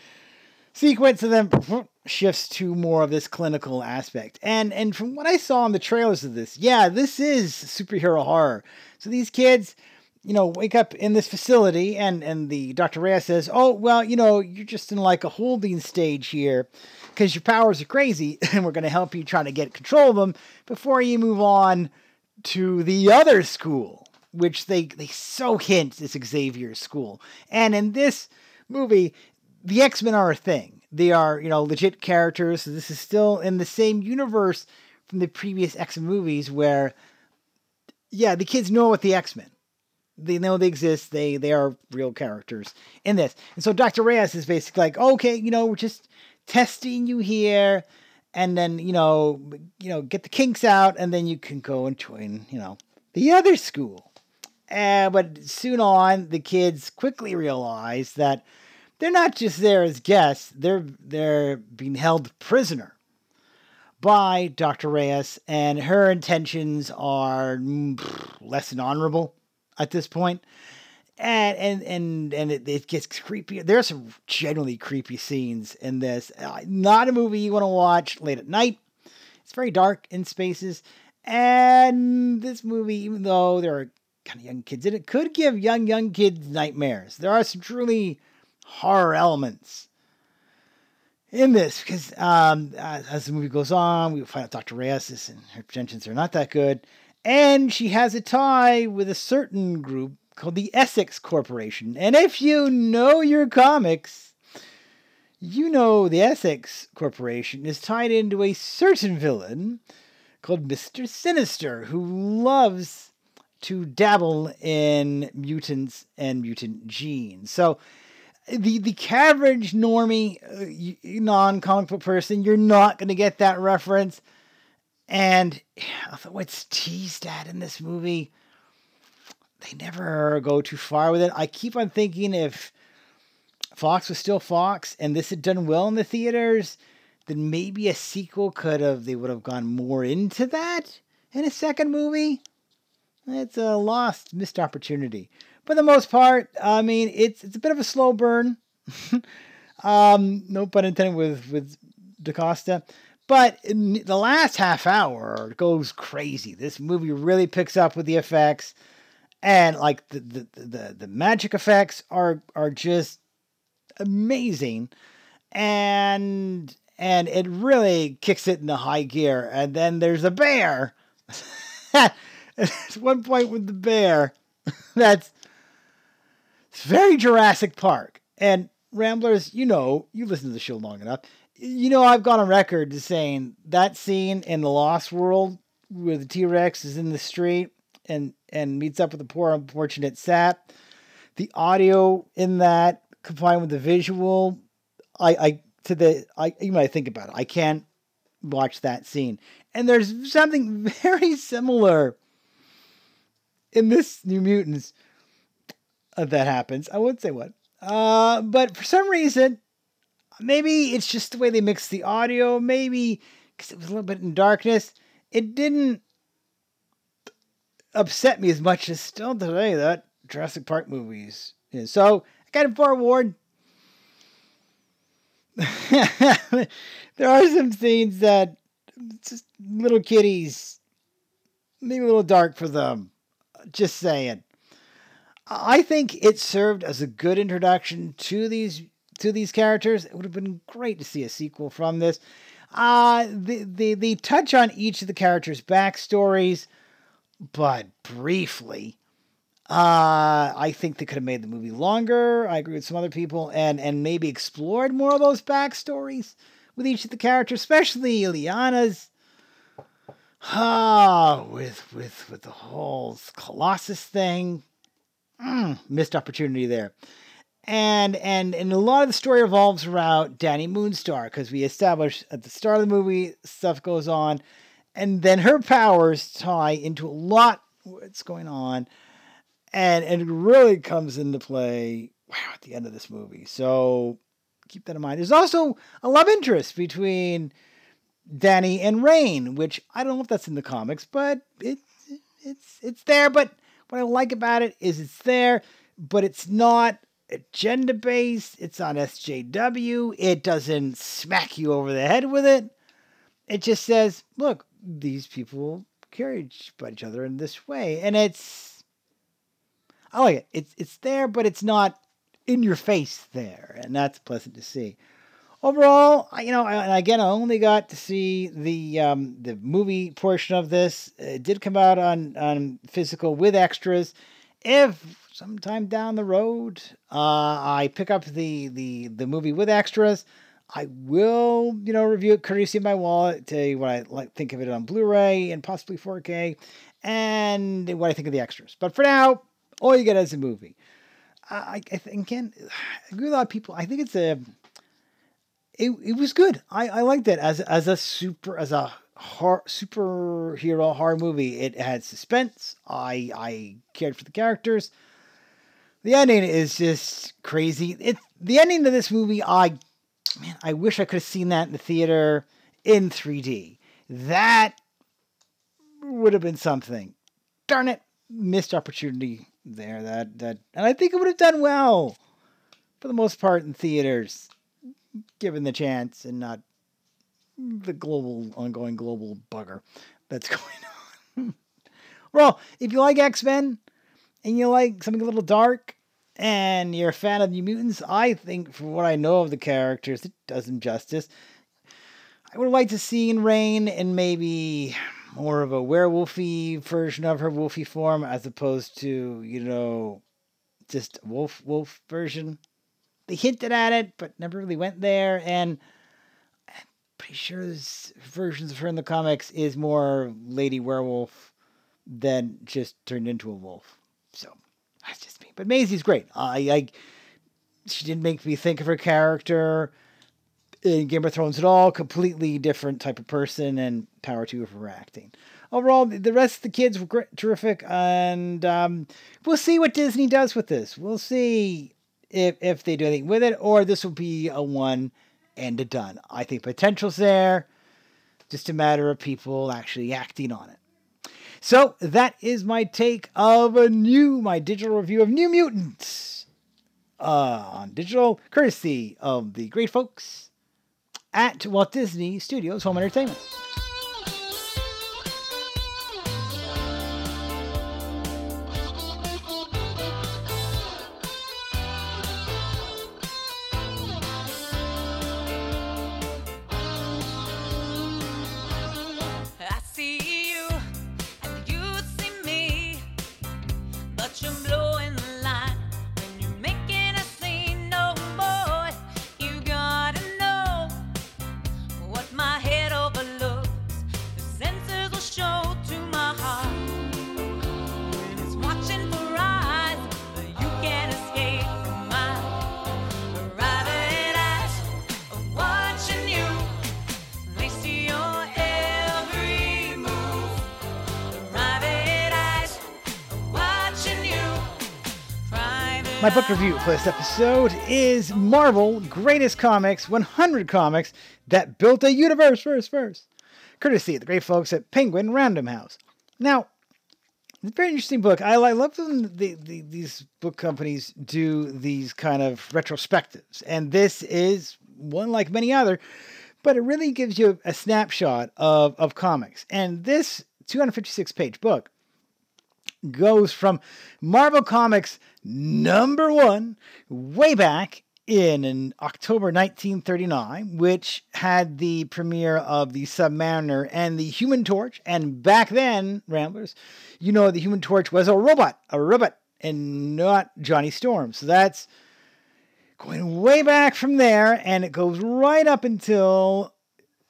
sequence, and then shifts to more of this clinical aspect. And from what I saw in the trailers of this, yeah, this is superhero horror. So these kids, wake up in this facility, and the Dr. Reyes says, oh, well, you're just in like a holding stage here because your powers are crazy, and we're going to help you try to get control of them before you move on to the other school, which they so hint is Xavier's school. And in this movie, the X-Men are a thing. They are, legit characters. So this is still in the same universe from the previous X-Men movies where, yeah, the kids know what the X-Men. They know they exist. They are real characters in this. And so Dr. Reyes is basically like, okay, we're just testing you here, and then, get the kinks out, and then you can go and join, the other school. But soon on, the kids quickly realize that they're not just there as guests. They're being held prisoner by Dr. Reyes, and her intentions are less than honorable at this point. And it gets creepy. There's some genuinely creepy scenes in this. Not a movie you want to watch late at night. It's very dark in spaces. And this movie, even though there are kind of young kids in it, could give young kids nightmares. There are some truly horror elements in this, because as the movie goes on, we find out Dr. Reyes and her intentions are not that good. And she has a tie with a certain group called the Essex Corporation. And if you know your comics, You know the Essex Corporation is tied into a certain villain called Mr. Sinister, who loves to dabble in mutants and mutant genes. So the average normie, non-comic book person, you're not going to get that reference. And although it's teased at in this movie, they never go too far with it. I keep on thinking if Fox was still Fox and this had done well in the theaters, then maybe a sequel they would have gone more into that in a second movie. It's a missed opportunity. For the most part, I mean, it's a bit of a slow burn. No pun intended with DaCosta. But in the last half hour goes crazy. This movie really picks up with the effects. And like the magic effects are just amazing. And it really kicks it into high gear. And then there's a bear. At one point with the bear. It's very Jurassic Park. And Ramblers, you listen to the show long enough. I've gone on record as saying that scene in The Lost World where the T-Rex is in the street and meets up with the poor unfortunate sap. The audio in that combined with the visual, you might think about it. I can't watch that scene. And there's something very similar in this New Mutants that happens. I won't say what. But for some reason, maybe it's just the way they mixed the audio. Maybe because it was a little bit in darkness. It didn't upset me as much as still today that Jurassic Park movies is. So I got him forewarned. There are some scenes that just little kiddies, maybe a little dark for them. Just saying. I think it served as a good introduction to these characters. It would have been great to see a sequel from this. They touch on each of the characters' backstories, but briefly. I think they could have made the movie longer. I agree with some other people, and maybe explored more of those backstories with each of the characters, especially Ileana's. With the whole Colossus thing. Missed opportunity there. And a lot of the story revolves around Danny Moonstar, because we established at the start of the movie, stuff goes on, and then her powers tie into a lot what's going on, and it really comes into play at the end of this movie. So keep that in mind. There's also a love interest between Danny and Rain, which I don't know if that's in the comics, but it's there. But what I like about it is it's there, but it's not agenda-based. It's not SJW. It doesn't smack you over the head with it. It just says, look, these people care about each other in this way. And I like it. It's there, but it's not in your face there. And that's pleasant to see. Overall, I only got to see the movie portion of this. It did come out on physical with extras. If sometime down the road I pick up the movie with extras, I will review it courtesy of my wallet, tell you what I think of it on Blu-ray and possibly 4K, and what I think of the extras. But for now, all you get is a movie. I agree with a lot of people. I think it was good. I liked it as a superhero horror movie. It had suspense. I cared for the characters. The ending is just crazy. The ending of this movie. I wish I could have seen that in the theater in 3D. That would have been something. Darn it, missed opportunity there. That and I think it would have done well for the most part in theaters, given the chance and not the ongoing global bugger that's going on. Well, if you like X-Men and you like something a little dark and you're a fan of New Mutants, I think from what I know of the characters, it does them justice. I would like to see in Rain and maybe more of a werewolfy version of her wolfy form as opposed to, just wolf version. they hinted at it, but never really went there. And I'm pretty sure there's versions of her in the comics is more lady werewolf than just turned into a wolf. So that's just me. But Maisie's great. She didn't make me think of her character in Game of Thrones at all. Completely different type of person, and power to her acting. Overall, the rest of the kids were great, terrific, and we'll see what Disney does with this. We'll see if they do anything with it, or this will be a one and a done. I think potential's there, just a matter of people actually acting on it. So that is my take of my digital review of New Mutants on digital, courtesy of the great folks at Walt Disney Studios Home Entertainment. My book review for this episode is Marvel Greatest Comics, 100 Comics That Built a Universe, first, courtesy of the great folks at Penguin Random House. Now, it's a very interesting book. I love when these book companies do these kind of retrospectives, and this is one like many other, but it really gives you a snapshot of comics. And this 256-page book goes from Marvel Comics #1 way back in October 1939, which had the premiere of the Submariner and the Human Torch. And back then, Ramblers, you know, the Human Torch was a robot and not Johnny Storm. So that's going way back from there, and it goes right up until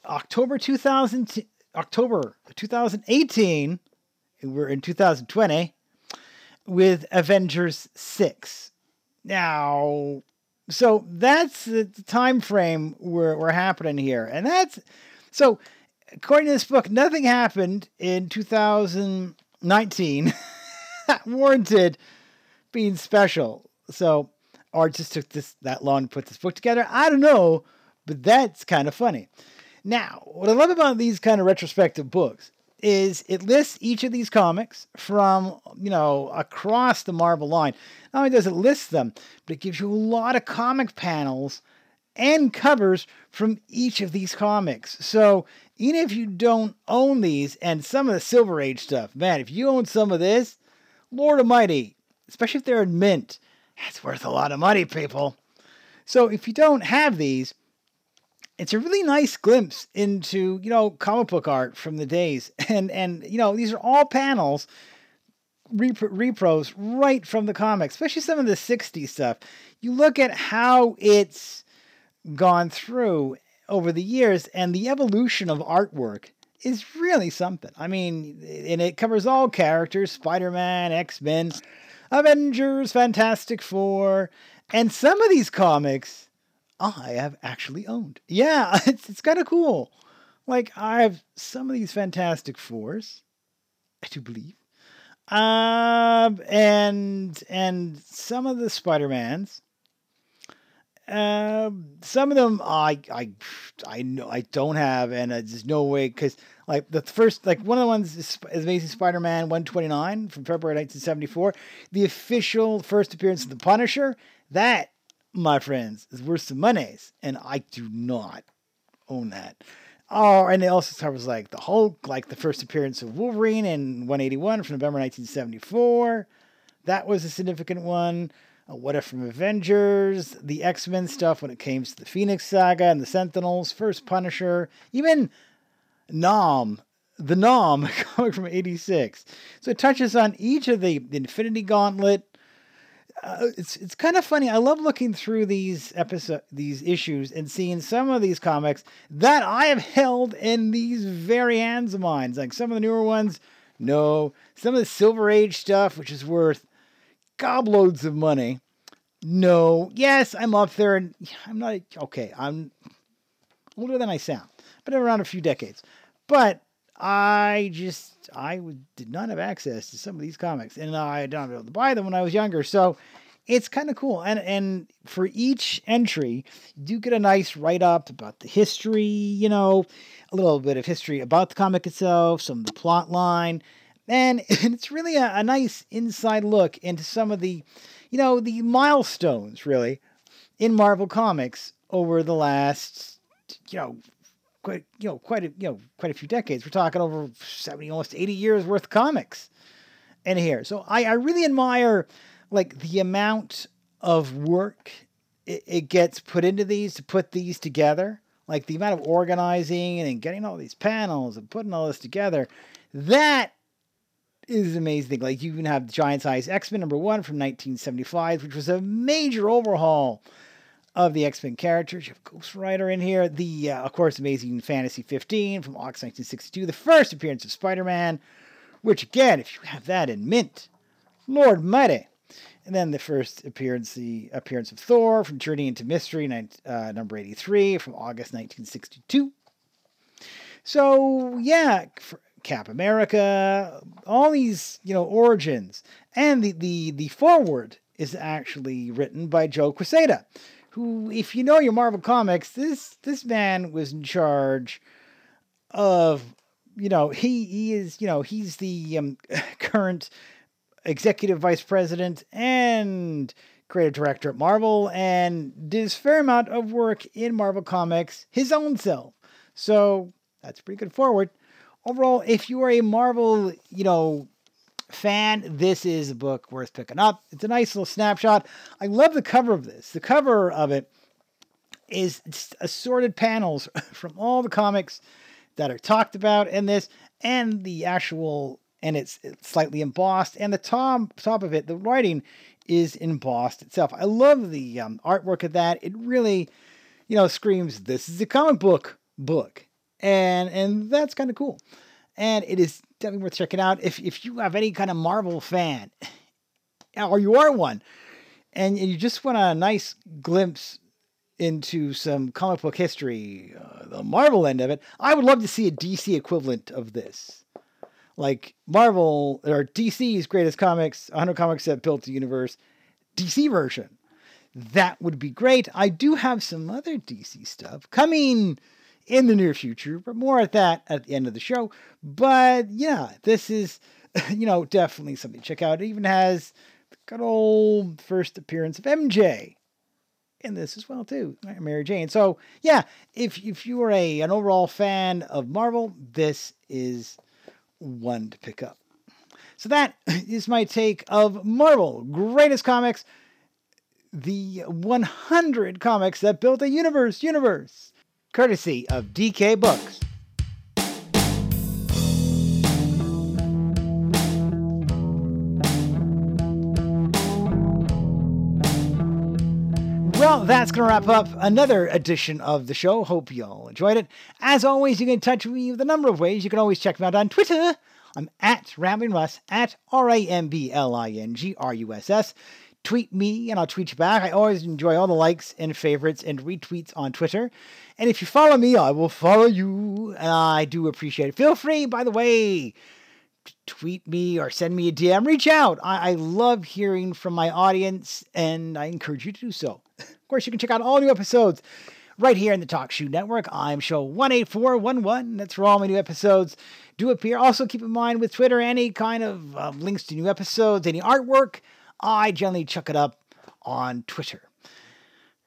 October 2018. We're in 2020 with Avengers 6. Now, so that's the time frame we're happening here. And that's, so according to this book, nothing happened in 2019 that warranted being special. So, or it just took that long to put this book together. I don't know, but that's kind of funny. Now, what I love about these kind of retrospective books is it lists each of these comics from, across the Marvel line. Not only does it list them, but it gives you a lot of comic panels and covers from each of these comics. So even if you don't own these, and some of the Silver Age stuff, man, if you own some of this, Lord Almighty, especially if they're in mint, that's worth a lot of money, people. So if you don't have these, it's a really nice glimpse into, comic book art from the days. And these are all panels, repros right from the comics, especially some of the 60s stuff. You look at how it's gone through over the years, and the evolution of artwork is really something. I mean, and it covers all characters, Spider-Man, X-Men, Avengers, Fantastic Four, and some of these comics I have actually owned. Yeah, it's kind of cool. Like, I have some of these Fantastic Fours, I do believe. And some of the Spider-Mans. Some of them I know I don't have, and there's no way, because one of the ones is Amazing Spider-Man 129 from February 1974, the official first appearance of the Punisher. That, my friends, is worth some monies, and I do not own that. Oh, and it also covers like the Hulk, like the first appearance of Wolverine in 181 from November 1974. That was a significant one. What If from Avengers, the X-Men stuff when it came to the Phoenix Saga and the Sentinels, first Punisher, even the Nom coming from 86. So it touches on each of the Infinity Gauntlet, it's kind of funny. I love looking through these issues and seeing some of these comics that I have held in these very hands of mine. Like some of the newer ones, no. Some of the Silver Age stuff, which is worth gobloads of money, no. Yes, I'm up there, and I'm not okay. I'm older than I sound, but around a few decades. But I did not have access to some of these comics, and I don't know to buy them when I was younger. So it's kind of cool. And for each entry, you do get a nice write-up about the history, you know, a little bit of history about the comic itself, some of the plot line. And it's really a nice inside look into some of the, you know, the milestones, really, in Marvel Comics over the last, you know, quite a few decades. We're talking over 70, almost 80 years worth of comics in here. So I really admire like the amount of work it gets put into these to put these together, like the amount of organizing and getting all these panels and putting all this together. That is amazing. Like you even have Giant Size X-Men #1 from 1975, which was a major overhaul of the X-Men characters. You have Ghost Rider in here. The, of course, Amazing Fantasy 15 from August 1962. The first appearance of Spider-Man, which, again, if you have that in mint, Lord mighty. And then the first appearance, of Thor from Journey into Mystery, number 83 from August 1962. So, yeah, Cap America, all these, you know, origins. And the foreword is actually written by Joe Quesada, who, if you know your Marvel Comics, this man was in charge of, you know, he is, you know, he's the current executive vice president and creative director at Marvel, and did a fair amount of work in Marvel Comics his own self. So that's pretty good forward. Overall, if you are a Marvel, you know, fan, this is a book worth picking up. It's a nice little snapshot. I love the cover of this. The cover of it is assorted panels from all the comics that are talked about in this, and the actual, and it's slightly embossed, and the top of it, the writing is embossed itself. I love the artwork of that. It really, you know, screams, this is a comic book. And that's kind of cool. And it is definitely worth checking out. If you have any kind of Marvel fan, or you are one, and you just want a nice glimpse into some comic book history, the Marvel end of it, I would love to see a DC equivalent of this. Like Marvel, or DC's Greatest Comics, 100 Comics That Built the Universe, DC version. That would be great. I do have some other DC stuff coming in the near future, but more at that at the end of the show. But yeah, this is, you know, definitely something to check out. It even has the good old first appearance of MJ in this as well too, Mary Jane. So yeah, if you are an overall fan of Marvel, this is one to pick up. So that is my take of Marvel Greatest Comics, the 100 comics that built a universe. Courtesy of DK Books. Well, that's going to wrap up another edition of the show. Hope you all enjoyed it. As always, you can get in touch with me with a number of ways. You can always check me out on Twitter. I'm at Rambling Russ, at RAMBLINGRUSS. Tweet me and I'll tweet you back. I always enjoy all the likes and favorites and retweets on Twitter. And if you follow me, I will follow you. And I do appreciate it. Feel free, by the way, to tweet me or send me a DM. Reach out. I love hearing from my audience, and I encourage you to do so. Of course, you can check out all new episodes right here in the TalkShoe Network. I'm show 18411. That's where all my new episodes do appear. Also, keep in mind with Twitter, any kind of links to new episodes, any artwork, I generally chuck it up on Twitter.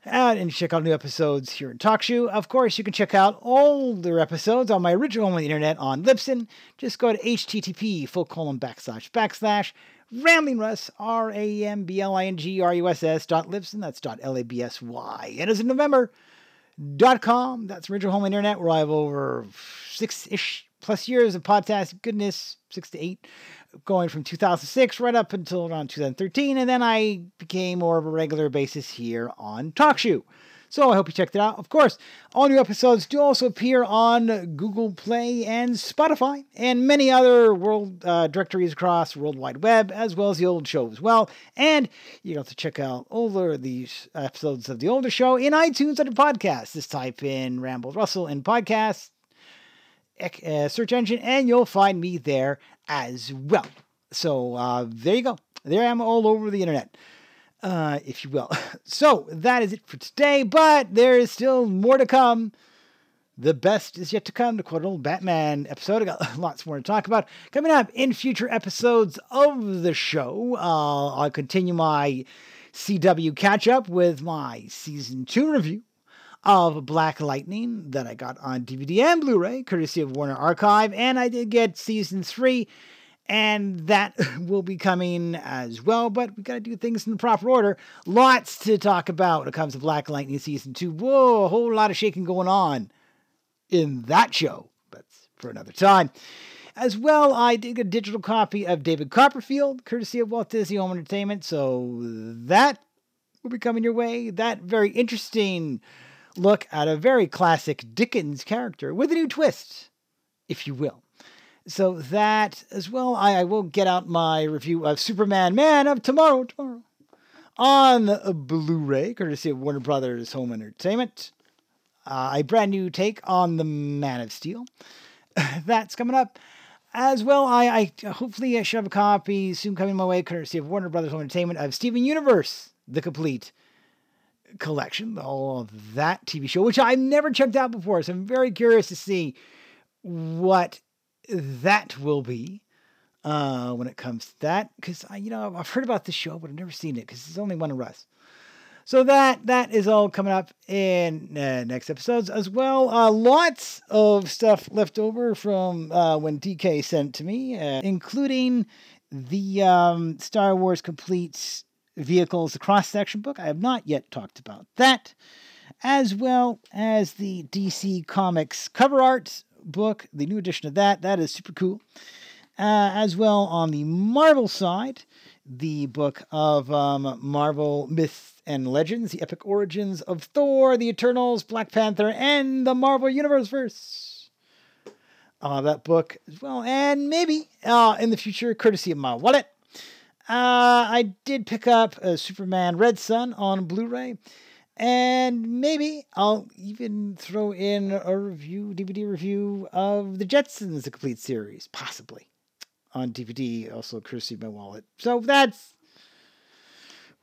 And check out new episodes here in TalkShoe. Of course, you can check out older episodes on my original home on the internet on Libsyn. Just go to http:/// ramblingruss, ramblingruss.libsyn, that's .labsy, and as in November.com. That's original home on the internet, where I have over 6-ish plus years of podcast goodness, 6 to 8. going from 2006 right up until around 2013, and then I became more of a regular basis here on TalkShoe. So I hope you checked it out. Of course, all new episodes do also appear on Google Play and Spotify and many other world directories across the World Wide Web, as well as the old show as well. And you have to check out older these episodes of the older show in iTunes under podcasts. Just type in Ramble Russell in podcasts search engine, and you'll find me there as well. So there you go. There I am all over the internet. If you will. So that is it for today, but there is still more to come. The best is yet to come, to quote an old Batman episode. I got lots more to talk about. Coming up in future episodes of the show, I'll continue my CW catch-up with my Season 2 review of Black Lightning that I got on DVD and Blu-ray, courtesy of Warner Archive, and I did get Season 3, and that will be coming as well, but we got to do things in the proper order. Lots to talk about when it comes to Black Lightning Season 2. Whoa, a whole lot of shaking going on in that show. That's for another time. As well, I did get a digital copy of David Copperfield, courtesy of Walt Disney Home Entertainment, so that will be coming your way. That very interesting look at a very classic Dickens character with a new twist, if you will. So that, as well, I will get out my review of Superman Man of Tomorrow, on Blu-ray, courtesy of Warner Brothers Home Entertainment. A brand new take on the Man of Steel. That's coming up. As well, I hopefully I should have a copy soon coming my way, courtesy of Warner Brothers Home Entertainment, of Steven Universe, the complete collection. All of that TV show, which I've never checked out before, so I'm very curious to see what that will be when it comes to that, because I've heard about this show, but I've never seen it because there's only one of us. So that is all coming up in next episodes as well. Lots of stuff left over from when DK sent to me, including the Star Wars Complete Vehicles cross section book. I have not yet talked about that, as well as the DC Comics cover art book, the new edition of that is super cool. As well, on the Marvel side, the book of Marvel Myths and Legends, the epic origins of Thor, the Eternals, Black Panther, and the Marvel Universe. That book as well, and maybe in the future, courtesy of my wallet, I did pick up Superman Red Sun on Blu-ray. And maybe I'll even throw in a DVD review of The Jetsons, the complete series, possibly, on DVD, also courtesy of my wallet. So that's,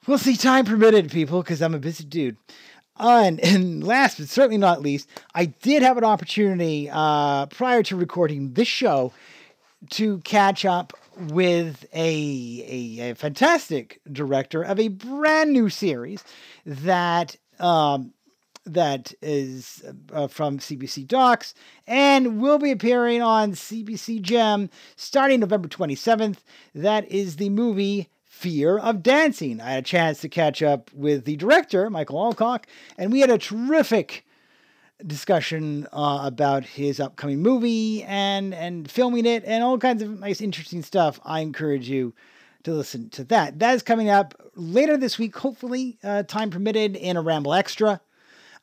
we'll see, time permitted, people, because I'm a busy dude. And last but certainly not least, I did have an opportunity prior to recording this show to catch up with a fantastic director of a brand new series that is from CBC Docs and will be appearing on CBC Gem starting November 27th. That is the movie Fear of Dancing. I had a chance to catch up with the director, Michael Alcock, and we had a terrific discussion about his upcoming movie and filming it and all kinds of nice, interesting stuff. I encourage you to listen to that. That is coming up later this week, hopefully, time permitted, in a Ramble Extra.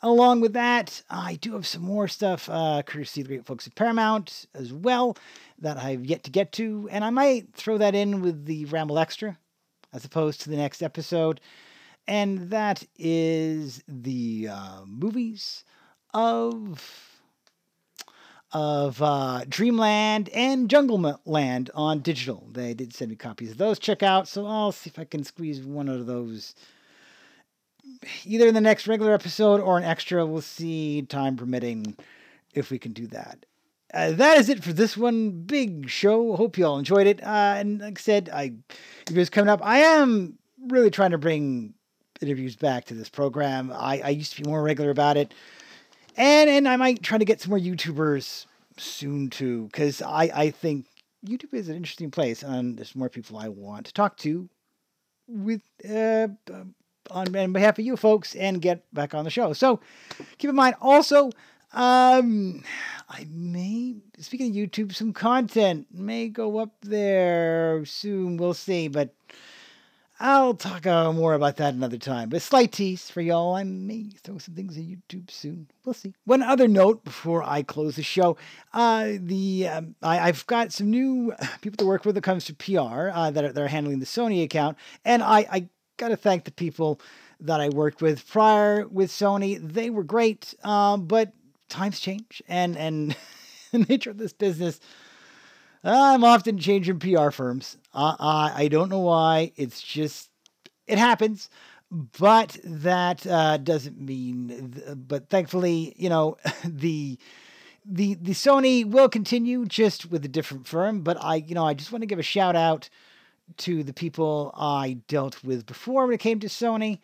Along with that, I do have some more stuff, courtesy of the great folks at Paramount as well, that I've yet to get to. And I might throw that in with the Ramble Extra as opposed to the next episode. And that is the movies of Dreamland and Jungleland on digital. They did send me copies of those. Check out. So I'll see if I can squeeze one of those either in the next regular episode or an extra. We'll see, time permitting, if we can do that. That is it for this one big show. Hope you all enjoyed it. And like I said, if it's coming up, I am really trying to bring interviews back to this program. I used to be more regular about it. And I might try to get some more YouTubers soon, too, because I think YouTube is an interesting place, and there's more people I want to talk to with on behalf of you folks and get back on the show. So keep in mind also, I may, speaking of YouTube, some content may go up there soon. We'll see, but I'll talk more about that another time. But a slight tease for y'all. I may throw some things on YouTube soon. We'll see. One other note before I close the show. I've got some new people to work with when it comes to PR that are handling the Sony account. And I got to thank the people that I worked with prior with Sony. They were great, but times change. And the nature of this business, I'm often changing PR firms. I don't know why. It's just, it happens. But that doesn't mean, but thankfully, you know, the Sony will continue just with a different firm. But I just want to give a shout out to the people I dealt with before when it came to Sony.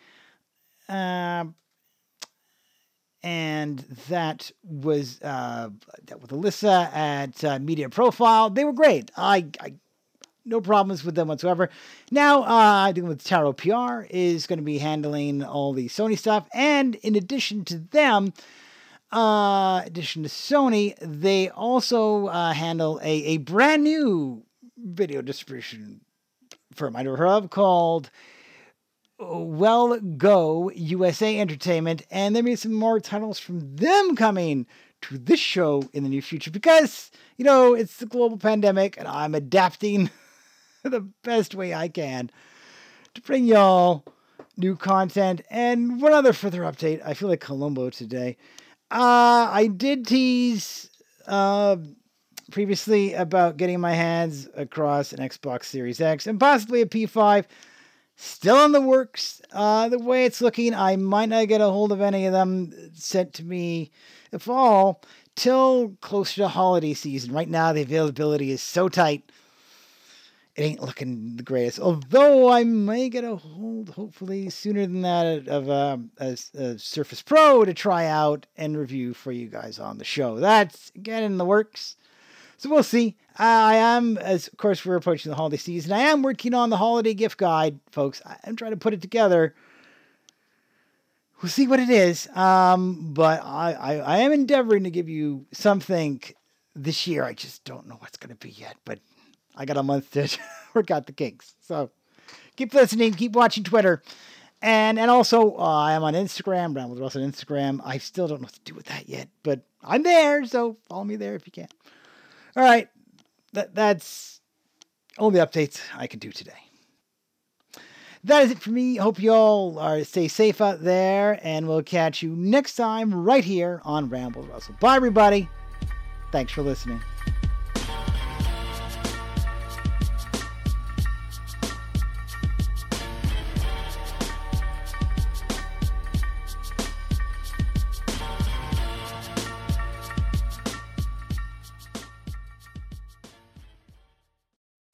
And that with Alyssa at Media Profile. They were great. I no problems with them whatsoever. Now, I think with Taro PR is going to be handling all the Sony stuff. And in addition to them, Sony, they also handle a brand new video distribution firm I never heard of called Well Go USA Entertainment, and there may be some more titles from them coming to this show in the near future because, you know, it's the global pandemic and I'm adapting the best way I can to bring y'all new content. And one other further update, I feel like Columbo today. I did tease previously about getting my hands across an Xbox Series X and possibly a P5. Still in the works. The way it's looking, I might not get a hold of any of them sent to me, if all, till closer to holiday season. Right now, the availability is so tight, it ain't looking the greatest. Although I may get a hold, hopefully, sooner than that, of a Surface Pro to try out and review for you guys on the show. That's, again, in the works. So we'll see. I am, as of course, we're approaching the holiday season. I am working on the holiday gift guide, folks. I'm trying to put it together. We'll see what it is. But I am endeavoring to give you something this year. I just don't know what's going to be yet. But I got a month to work out the kinks. So keep listening. Keep watching Twitter. And also, I am on Instagram. Ramble with Russell on Instagram. I still don't know what to do with that yet. But I'm there. So follow me there if you can. All right, that's all the updates I can do today. That is it for me. Hope you all stay safe out there, and we'll catch you next time right here on Ramble with Russell. Bye, everybody. Thanks for listening.